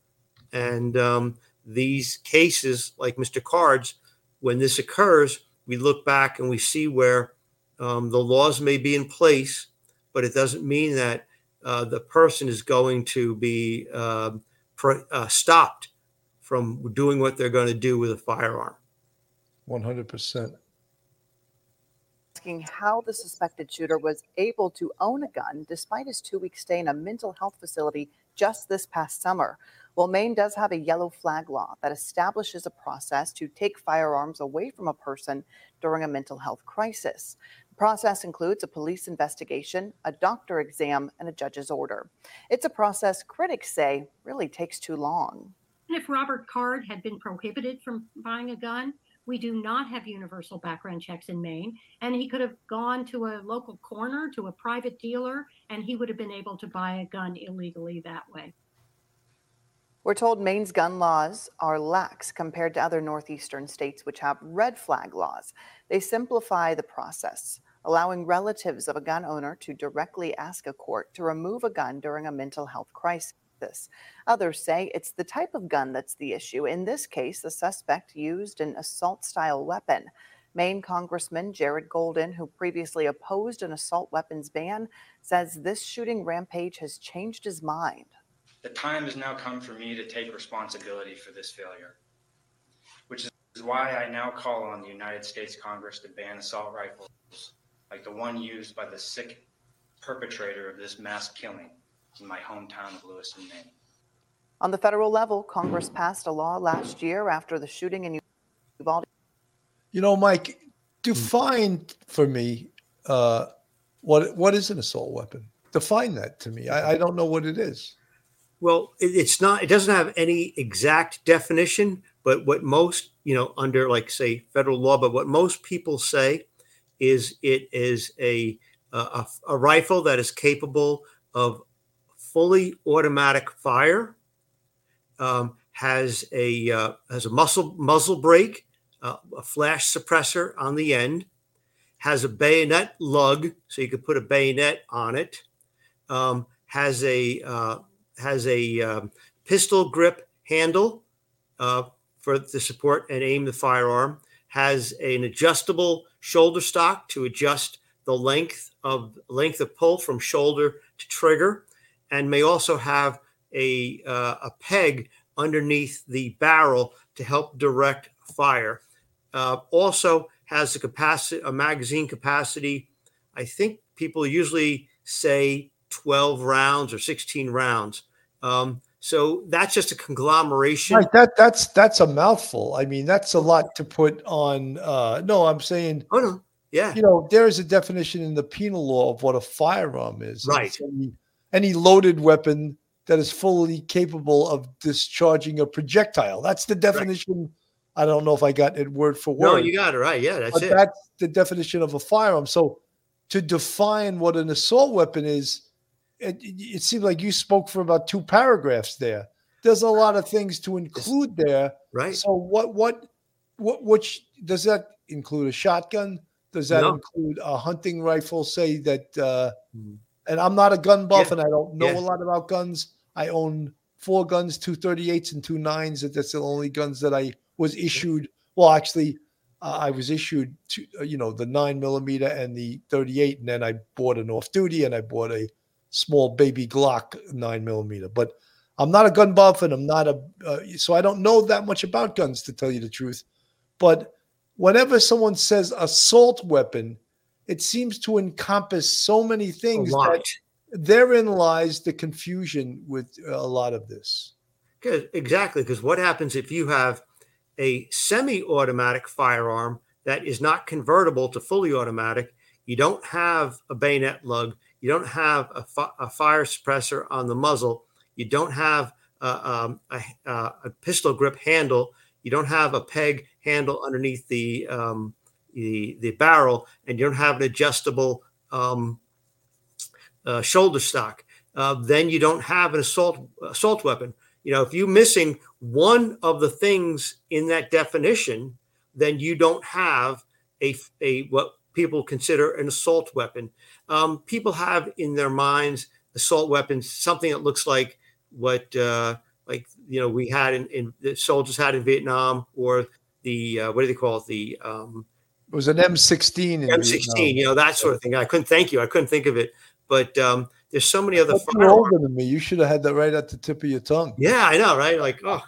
And um, these cases, like Mister Card's, when this occurs, we look back and we see where Um, the laws may be in place, but it doesn't mean that uh, the person is going to be uh, pr- uh, stopped from doing what they're going to do with a firearm. one hundred percent. Asking how the suspected shooter was able to own a gun despite his two-week stay in a mental health facility just this past summer. Well, Maine does have a yellow flag law that establishes a process to take firearms away from a person during a mental health crisis. The process includes a police investigation, a doctor exam, and a judge's order. It's a process critics say really takes too long. And if Robert Card had been prohibited from buying a gun, we do not have universal background checks in Maine, and he could have gone to a local corner, to a private dealer, and he would have been able to buy a gun illegally that way. We're told Maine's gun laws are lax compared to other northeastern states, which have red flag laws. They simplify the process, allowing relatives of a gun owner to directly ask a court to remove a gun during a mental health crisis. Others say it's the type of gun that's the issue. In this case, the suspect used an assault-style weapon. Maine Congressman Jared Golden, who previously opposed an assault weapons ban, says this shooting rampage has changed his mind. The time has now come for me to take responsibility for this failure, which is why I now call on the United States Congress to ban assault rifles like the one used by the sick perpetrator of this mass killing in my hometown of Lewiston, Maine. On the federal level, Congress passed a law last year after the shooting in Uvalde. You know, Mike, define for me uh, what what is an assault weapon. Define that to me. I, I don't know what it is. Well, it's not, it doesn't have any exact definition, but what most, you know, under like say federal law, but what most people say is it is a, a, a rifle that is capable of fully automatic fire, um, has a, uh, has a muzzle, muzzle brake, uh, a flash suppressor on the end, has a bayonet lug. So you could put a bayonet on it, um, has a, uh, has a um, pistol grip handle uh, for the support and aim the firearm, has an adjustable shoulder stock to adjust the length of length of pull from shoulder to trigger, and may also have a, uh, a peg underneath the barrel to help direct fire. Uh, also has a capacity, a magazine capacity. I think people usually say twelve rounds or sixteen rounds. Um, so that's just a conglomeration. Right, that that's that's a mouthful. I mean, that's a lot to put on. Uh, no, I'm saying. Oh no. Yeah. You know, there is a definition in the penal law of what a firearm is. Right. Any, any loaded weapon that is fully capable of discharging a projectile. That's the definition. Right. I don't know if I got it word for word. No, you got it right. Yeah, that's but it. That's the definition of a firearm. So to define what an assault weapon is, it, it seemed like you spoke for about two paragraphs there. There's a lot of things to include there. Right. So what, what, what, which does that include? A shotgun? Does that no. include a hunting rifle? Say that, uh, and I'm not a gun buff, yeah. and I don't know yeah. a lot about guns. I own four guns, two thirty-eights and two nines. That's the only guns that I was issued. Well, actually, uh, I was issued to, uh, you know, the nine millimeter and the thirty-eight, and then I bought an off-duty and I bought a small baby Glock nine millimeter. But I'm not a gun buff, and I'm not a uh, so I don't know that much about guns, to tell you the truth, but. Whenever someone says assault weapon, it seems to encompass so many things. That therein lies the confusion with a lot of this. Good. Exactly. Because what happens if you have a semi-automatic firearm that is not convertible to fully automatic? You don't have a bayonet lug. You don't have a, fi- a fire suppressor on the muzzle. You don't have uh, um, a, uh, a pistol grip handle. You don't have a peg handle underneath the um, the, the barrel, and you don't have an adjustable um, uh, shoulder stock. Uh, then you don't have an assault assault weapon. You know, if you're missing one of the things in that definition, then you don't have a a what people consider an assault weapon. Um, people have in their minds assault weapons, something that looks like what. Uh, Like, you know, we had in, in the soldiers had in Vietnam, or the uh, what do they call it? The um, it was an M sixteen. M sixteen, you know, that sort of thing. I couldn't thank you. I couldn't think of it. But um, there's so many other. You're older than me. You should have had that right at the tip of your tongue. Yeah, I know, right? Like, oh,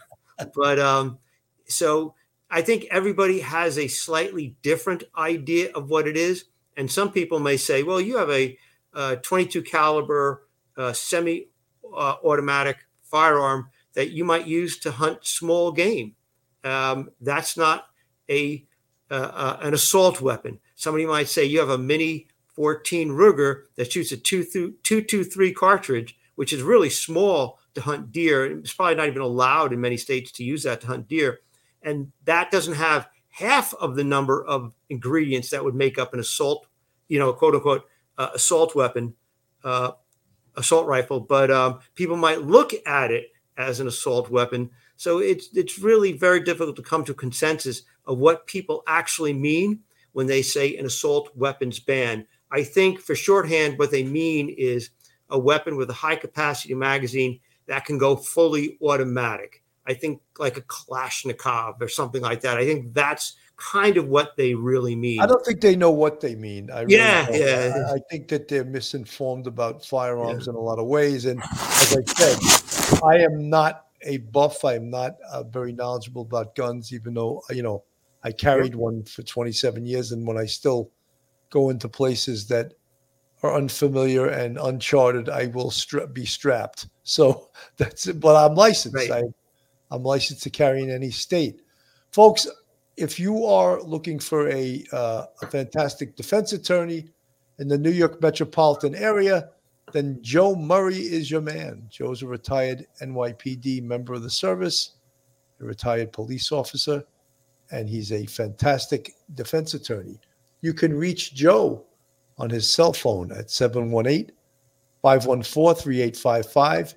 but um, so I think everybody has a slightly different idea of what it is, and some people may say, well, you have a uh, twenty-two caliber uh, semi-automatic firearm that you might use to hunt small game. Um, that's not a uh, uh, an assault weapon. Somebody might say you have a mini fourteen Ruger that shoots a two twenty-three cartridge, which is really small to hunt deer. It's probably not even allowed in many states to use that to hunt deer. And that doesn't have half of the number of ingredients that would make up an assault, you know, quote unquote, uh, assault weapon, uh, assault rifle. But um, people might look at it as an assault weapon. So it's it's really very difficult to come to a consensus of what people actually mean when they say an assault weapons ban. I think for shorthand, what they mean is a weapon with a high capacity magazine that can go fully automatic. I think like a Kalashnikov or something like that. I think that's kind of what they really mean. I don't think they know what they mean. I really yeah, don't. yeah. I, I think that they're misinformed about firearms yeah. in a lot of ways. And as I said, I am not a buff. I am not uh, very knowledgeable about guns, even though, you know, I carried one for twenty-seven years. And when I still go into places that are unfamiliar and uncharted, I will stra- be strapped. So that's it. But I'm licensed. Right. I, I'm licensed to carry in any state. Folks, if you are looking for a, uh, a fantastic defense attorney in the New York metropolitan area, then Joe Murray is your man. Joe's a retired N Y P D member of the service, a retired police officer, and he's a fantastic defense attorney. You can reach Joe on his cell phone at seven one eight, five one four, three eight five five.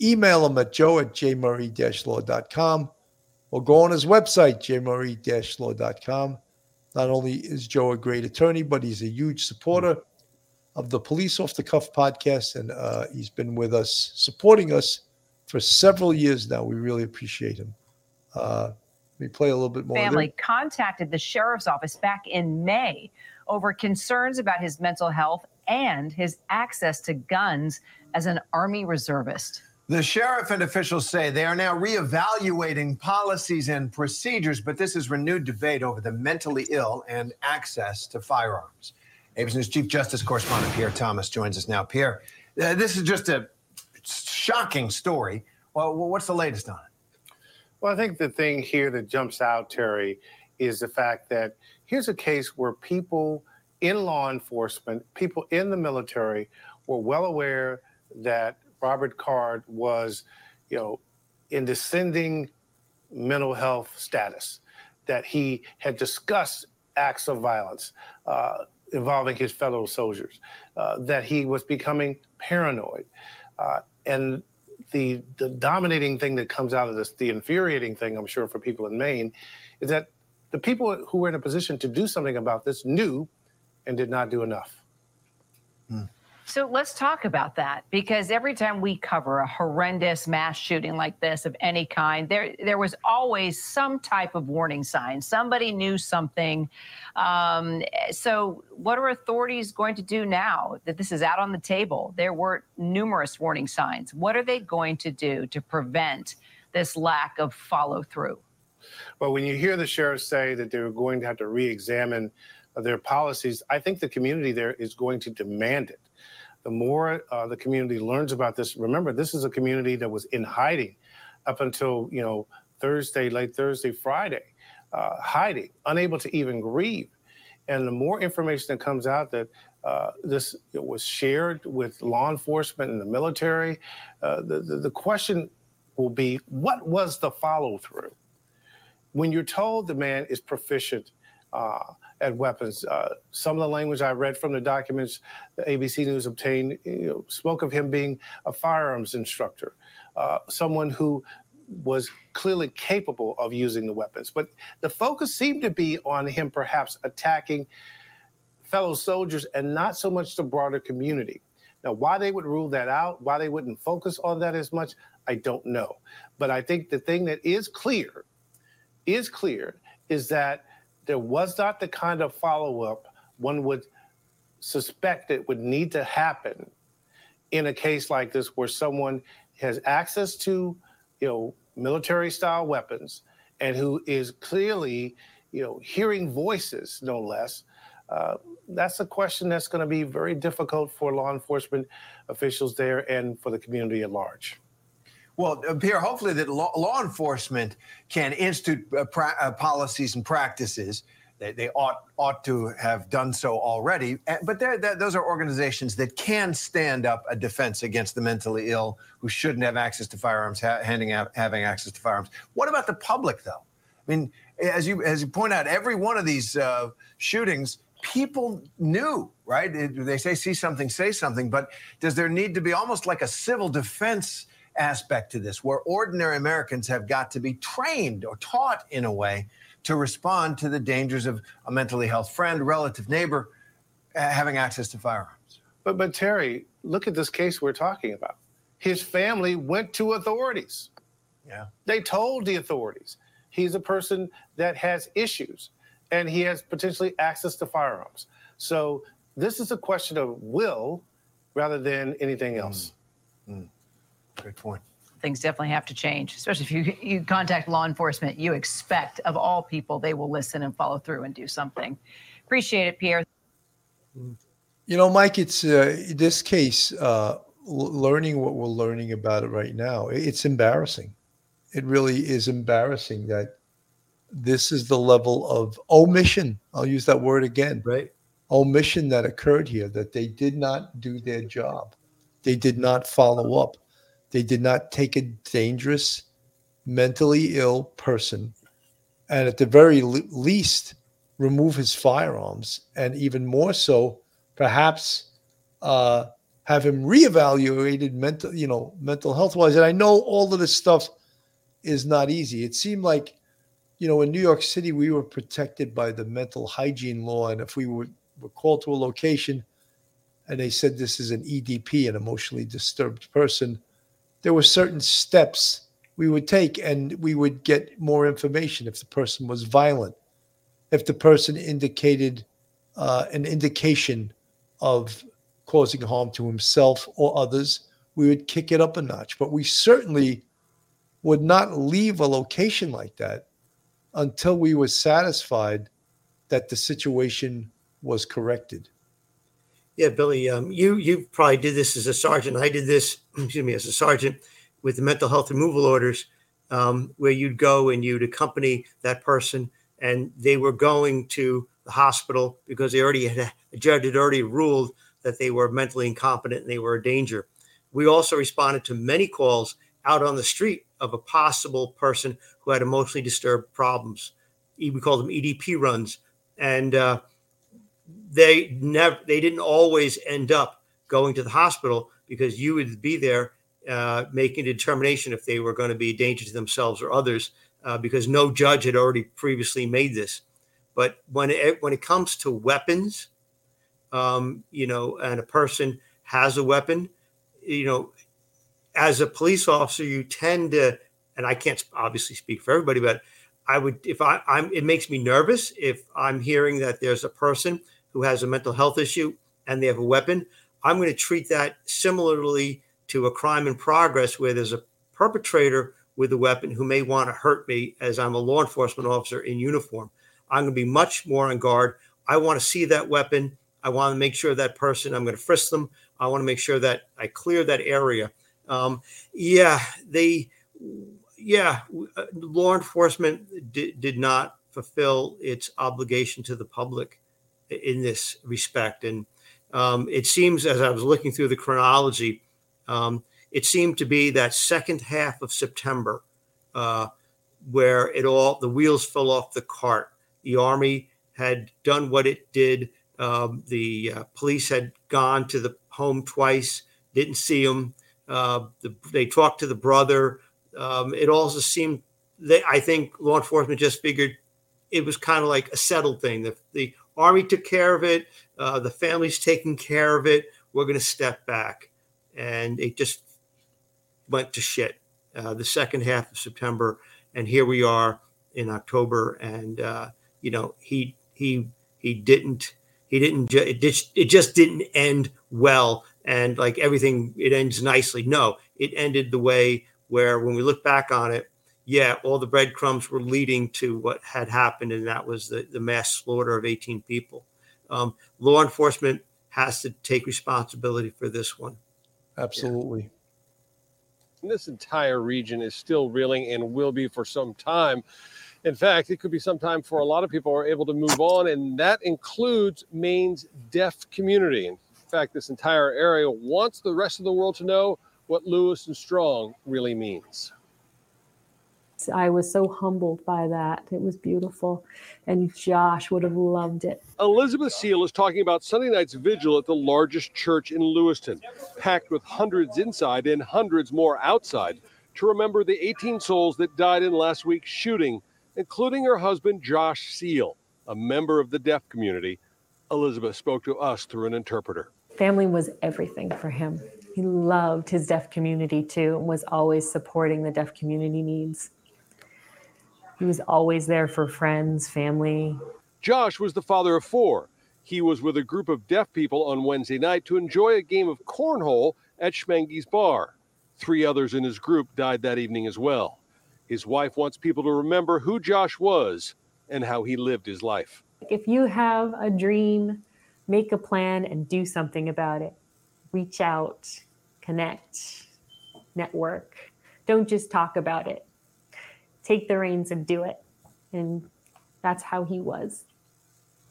Email him at joe at j murray dash law dot com or go on his website, j murray dash law dot com. Not only is Joe a great attorney, but he's a huge supporter of the Police Off the Cuff podcast, and uh, he's been with us, supporting us for several years now. We really appreciate him. Uh, let me play a little bit more. Family contacted the sheriff's office back in May over concerns about his mental health and his access to guns as an Army reservist. The sheriff and officials say they are now reevaluating policies and procedures, but this is renewed debate over the mentally ill and access to firearms. A B C News Chief Justice Correspondent Pierre Thomas joins us now. Pierre, uh, this is just a shocking story. Well, what's the latest on it? Well, I think the thing here that jumps out, Terry, is the fact that here's a case where people in law enforcement, people in the military, were well aware that Robert Card was, you know, in descending mental health status, that he had discussed acts of violence uh, involving his fellow soldiers, uh, that he was becoming paranoid. Uh, and the, the dominating thing that comes out of this, the infuriating thing, I'm sure, for people in Maine, is that the people who were in a position to do something about this knew and did not do enough. Hmm. So let's talk about that, because every time we cover a horrendous mass shooting like this of any kind, there there was always some type of warning sign. Somebody knew something. Um, so what are authorities going to do now that this is out on the table? There were numerous warning signs. What are they going to do to prevent this lack of follow through? Well, when you hear the sheriff say that they're going to have to re-examine their policies, I think the community there is going to demand it. The more uh, the community learns about this, remember, this is a community that was in hiding up until, you know, Thursday, late Thursday, Friday, uh, hiding, unable to even grieve. And the more information that comes out that uh, this it was shared with law enforcement and the military, uh, the, the, the question will be, what was the follow through? When you're told the man is proficient uh, at weapons. Uh, some of the language I read from the documents that A B C News obtained, you know, spoke of him being a firearms instructor, uh, someone who was clearly capable of using the weapons. But the focus seemed to be on him perhaps attacking fellow soldiers and not so much the broader community. Now, why they would rule that out, why they wouldn't focus on that as much, I don't know. But I think the thing that is clear, is clear, is that there was not the kind of follow-up one would suspect it would need to happen in a case like this, where someone has access to, you know, military-style weapons and who is clearly, you know, hearing voices, no less. Uh, that's a question that's going to be very difficult for law enforcement officials there and for the community at large. Well, Pierre, hopefully that law, law enforcement can institute uh, pra- uh, policies and practices. They, they ought ought to have done so already. But they're, they're, those are organizations that can stand up a defense against the mentally ill who shouldn't have access to firearms, ha- handing out, having access to firearms. What about the public, though? I mean, as you as you point out, every one of these uh, shootings, people knew, right? They say, see something, say something. But does there need to be almost like a civil defense aspect to this, where ordinary Americans have got to be trained or taught in a way to respond to the dangers of a mentally health friend, relative, neighbor, uh, having access to firearms? But, but Terry, look at this case we're talking about. His family went to authorities. Yeah. They told the authorities he's a person that has issues and he has potentially access to firearms. So this is a question of will rather than anything else. Mm. Mm. Great point. Things definitely have to change, especially if you, you contact law enforcement. You expect, of all people, they will listen and follow through and do something. Appreciate it, Pierre. You know, Mike, it's uh, this case, uh, learning what we're learning about it right now, it's embarrassing. It really is embarrassing that this is the level of omission. I'll use that word again. Right. Omission that occurred here, that they did not do their job. They did not follow up. They did not take a dangerous, mentally ill person and at the very le- least remove his firearms, and even more so, perhaps uh, have him reevaluated mental, you know, mental health wise. And I know all of this stuff is not easy. It seemed like, you know, in New York City, we were protected by the mental hygiene law. And if we were, were called to a location and they said this is an E D P, an emotionally disturbed person, there were certain steps we would take and we would get more information if the person was violent, if the person indicated uh, an indication of causing harm to himself or others, we would kick it up a notch. But we certainly would not leave a location like that until we were satisfied that the situation was corrected. Yeah, Billy, um, you you probably did this as a sergeant. I did this, excuse me, as a sergeant with the mental health removal orders, um, where you'd go and you'd accompany that person, and they were going to the hospital because they already had a judge had already ruled that they were mentally incompetent and they were a danger. We also responded to many calls out on the street of a possible person who had emotionally disturbed problems. We call them E D P runs, and uh, they never they didn't always end up going to the hospital because you would be there uh, making a determination if they were going to be a danger to themselves or others, uh, because no judge had already previously made this. But when it, when it comes to weapons, um, you know, and a person has a weapon, you know, as a police officer, you tend to, and I can't obviously speak for everybody, but I would, if I, I'm, it makes me nervous if I'm hearing that there's a person who has a mental health issue and they have a weapon. I'm going to treat that similarly to a crime in progress where there's a perpetrator with a weapon who may want to hurt me as I'm a law enforcement officer in uniform. I'm going to be much more on guard. I want to see that weapon. I want to make sure that person, I'm going to frisk them. I want to make sure that I clear that area. Um, yeah, they, yeah, law enforcement di- did not fulfill its obligation to the public in this respect. And um, it seems, as I was looking through the chronology, um, it seemed to be that second half of September uh, where it all, the wheels fell off the cart. The Army had done what it did. Um, the uh, police had gone to the home twice, didn't see him. Uh, the, they talked to the brother. Um, it also seemed that I think law enforcement just figured it was kind of like a settled thing. The, the Army took care of it. Uh, the family's taking care of it. We're going to step back. And it just went to shit uh, the second half of September. And here we are in October. And, uh, you know, he, he, he didn't, he didn't, ju- it, just, it just didn't end well. And like everything, it ends nicely. No, it ended the way where when we look back on it, yeah, all the breadcrumbs were leading to what had happened, and that was the, the mass slaughter of eighteen people. Um, law enforcement has to take responsibility for this one. Absolutely. Yeah. This entire region is still reeling and will be for some time. In fact, it could be some time for a lot of people who are able to move on, and that includes Maine's deaf community. In fact, this entire area wants the rest of the world to know what Lewis and Strong really means. I was so humbled by that. It was beautiful. And Josh would have loved it. Elizabeth Seal is talking about Sunday night's vigil at the largest church in Lewiston, packed with hundreds inside and hundreds more outside to remember the eighteen souls that died in last week's shooting, including her husband, Josh Seal, a member of the deaf community. Elizabeth spoke to us through an interpreter. Family was everything for him. He loved his deaf community too, and was always supporting the deaf community needs. He was always there for friends, family. Josh was the father of four. He was with a group of deaf people on Wednesday night to enjoy a game of cornhole at Schmengi's Bar. Three others in his group died that evening as well. His wife wants people to remember who Josh was and how he lived his life. If you have a dream, make a plan and do something about it. Reach out. Connect, network. Don't just talk about it. Take the reins and do it. And that's how he was.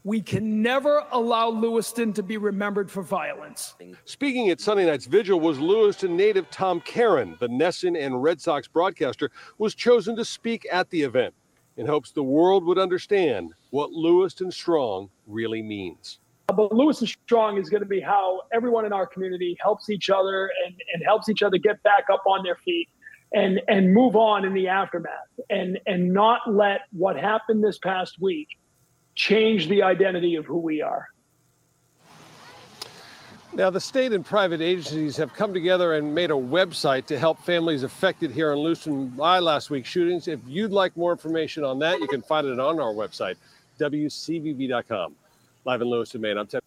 We can never allow Lewiston to be remembered for violence. Speaking at Sunday night's vigil was Lewiston native Tom Caron, the Nesson and Red Sox broadcaster, was chosen to speak at the event in hopes the world would understand what Lewiston Strong really means. But Lewiston Strong is going to be how everyone in our community helps each other and, and helps each other get back up on their feet and, and move on in the aftermath and, and not let what happened this past week change the identity of who we are. Now, the state and private agencies have come together and made a website to help families affected here in Lewiston by last week's shootings. If you'd like more information on that, you can find it on our website, W C V B dot com. Live in Lewiston, Maine. I'm Tim.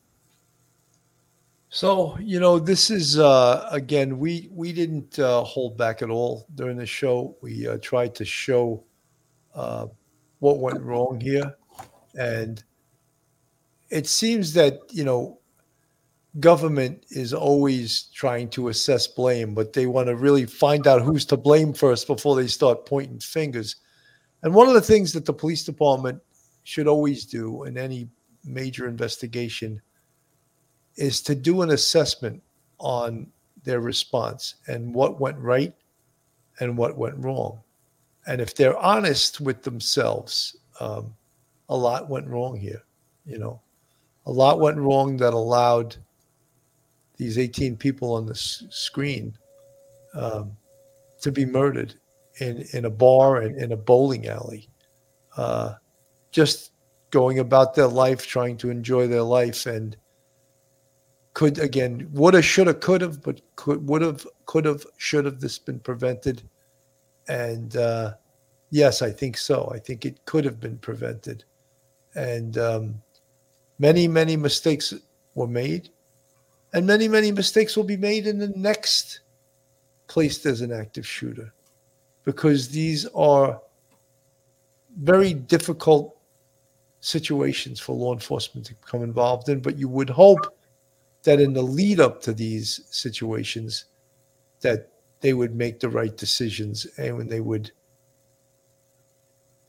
So, you know, this is, uh, again, we, we didn't uh, hold back at all during the show. We uh, tried to show uh, what went wrong here. And it seems that, you know, government is always trying to assess blame, but they want to really find out who's to blame first before they start pointing fingers. And one of the things that the police department should always do in any major investigation is to do an assessment on their response and what went right and what went wrong. And if they're honest with themselves, um, a lot went wrong here. You know, a lot went wrong that allowed these eighteen people on the s- screen um, to be murdered in, in a bar and in a bowling alley, uh, just going about their life, trying to enjoy their life. And could, again, woulda, shoulda, could've, but could, would've, could've, should've this been prevented? And uh, yes, I think so. I think it could have been prevented. And um, many, many mistakes were made. And many, many mistakes will be made in the next place there's an active shooter. Because these are very difficult situations for law enforcement to become involved in. But you would hope that in the lead up to these situations, that they would make the right decisions and when they would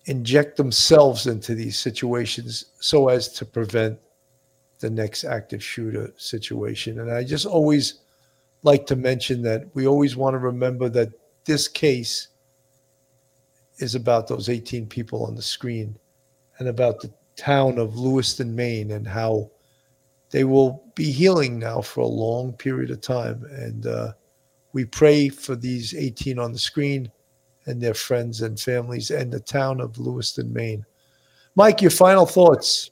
inject themselves into these situations so as to prevent the next active shooter situation. And I just always like to mention that we always want to remember that this case is about those eighteen people on the screen and about the town of Lewiston, Maine, and how they will be healing now for a long period of time. And uh, we pray for these eighteen on the screen and their friends and families and the town of Lewiston, Maine. Mike, your final thoughts.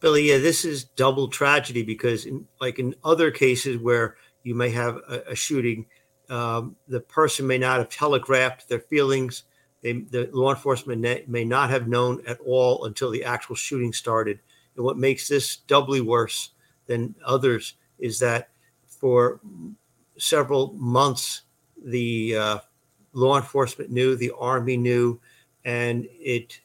Billy, yeah, this is double tragedy because in, like in other cases where you may have a, a shooting, um, the person may not have telegraphed their feelings. They, the law enforcement may not have known at all until the actual shooting started. And what makes this doubly worse than others is that for several months, the uh, law enforcement knew, the Army knew, and it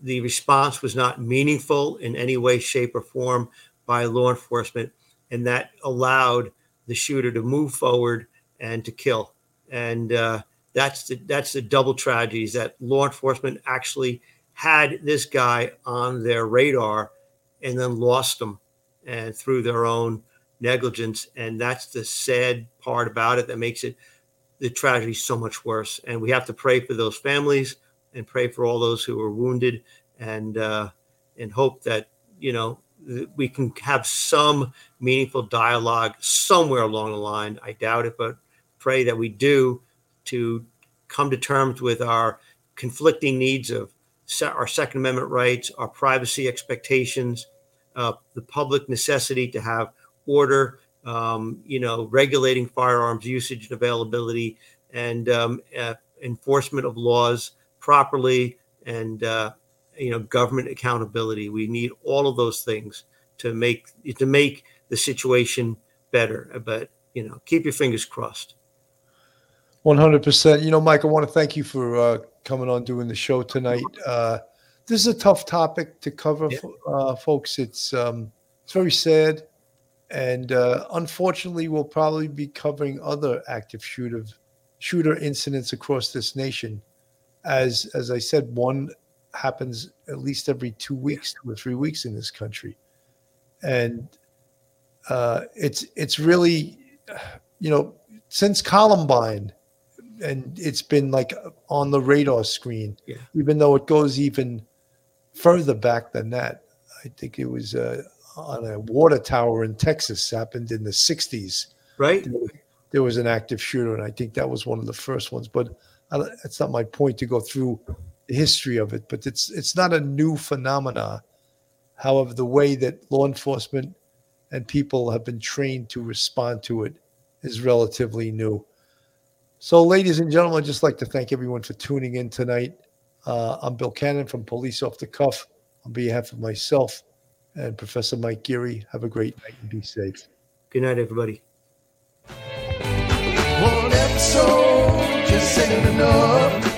the response was not meaningful in any way, shape, or form by law enforcement. And that allowed the shooter to move forward and to kill. And uh, that's the that's the double tragedy, is that law enforcement actually had this guy on their radar and then lost them and through their own negligence. And that's the sad part about it that makes it the tragedy so much worse. And we have to pray for those families and pray for all those who were wounded and uh, and hope that, you know, th- we can have some meaningful dialogue somewhere along the line. I doubt it, but pray that we do, to come to terms with our conflicting needs of our Second Amendment rights, our privacy expectations, uh, the public necessity to have order, um, you know, regulating firearms usage and availability, and um, uh, enforcement of laws properly, and, uh, you know, government accountability. We need all of those things to make to make the situation better. But, you know, keep your fingers crossed. one hundred percent. You know, Mike, I want to thank you for uh, coming on, doing the show tonight. Uh, this is a tough topic to cover, yeah. uh, folks. It's um, it's very sad. And uh, unfortunately, we'll probably be covering other active shooter, shooter incidents across this nation. As as I said, one happens at least every two weeks, two or three weeks in this country. And uh, it's it's really, you know, since Columbine, and it's been like on the radar screen, yeah. even though it goes even further back than that. I think it was uh, on a water tower in Texas, happened in the sixties. Right. There was an active shooter, and I think that was one of the first ones. But I, it's not my point to go through the history of it, but it's it's not a new phenomena. However, the way that law enforcement and people have been trained to respond to it is relatively new. So, ladies and gentlemen, I'd just like to thank everyone for tuning in tonight. Uh, I'm Bill Cannon from Police Off the Cuff. On behalf of myself and Professor Mike Geary, have a great night and be safe. Good night, everybody. One episode, just ain't enough.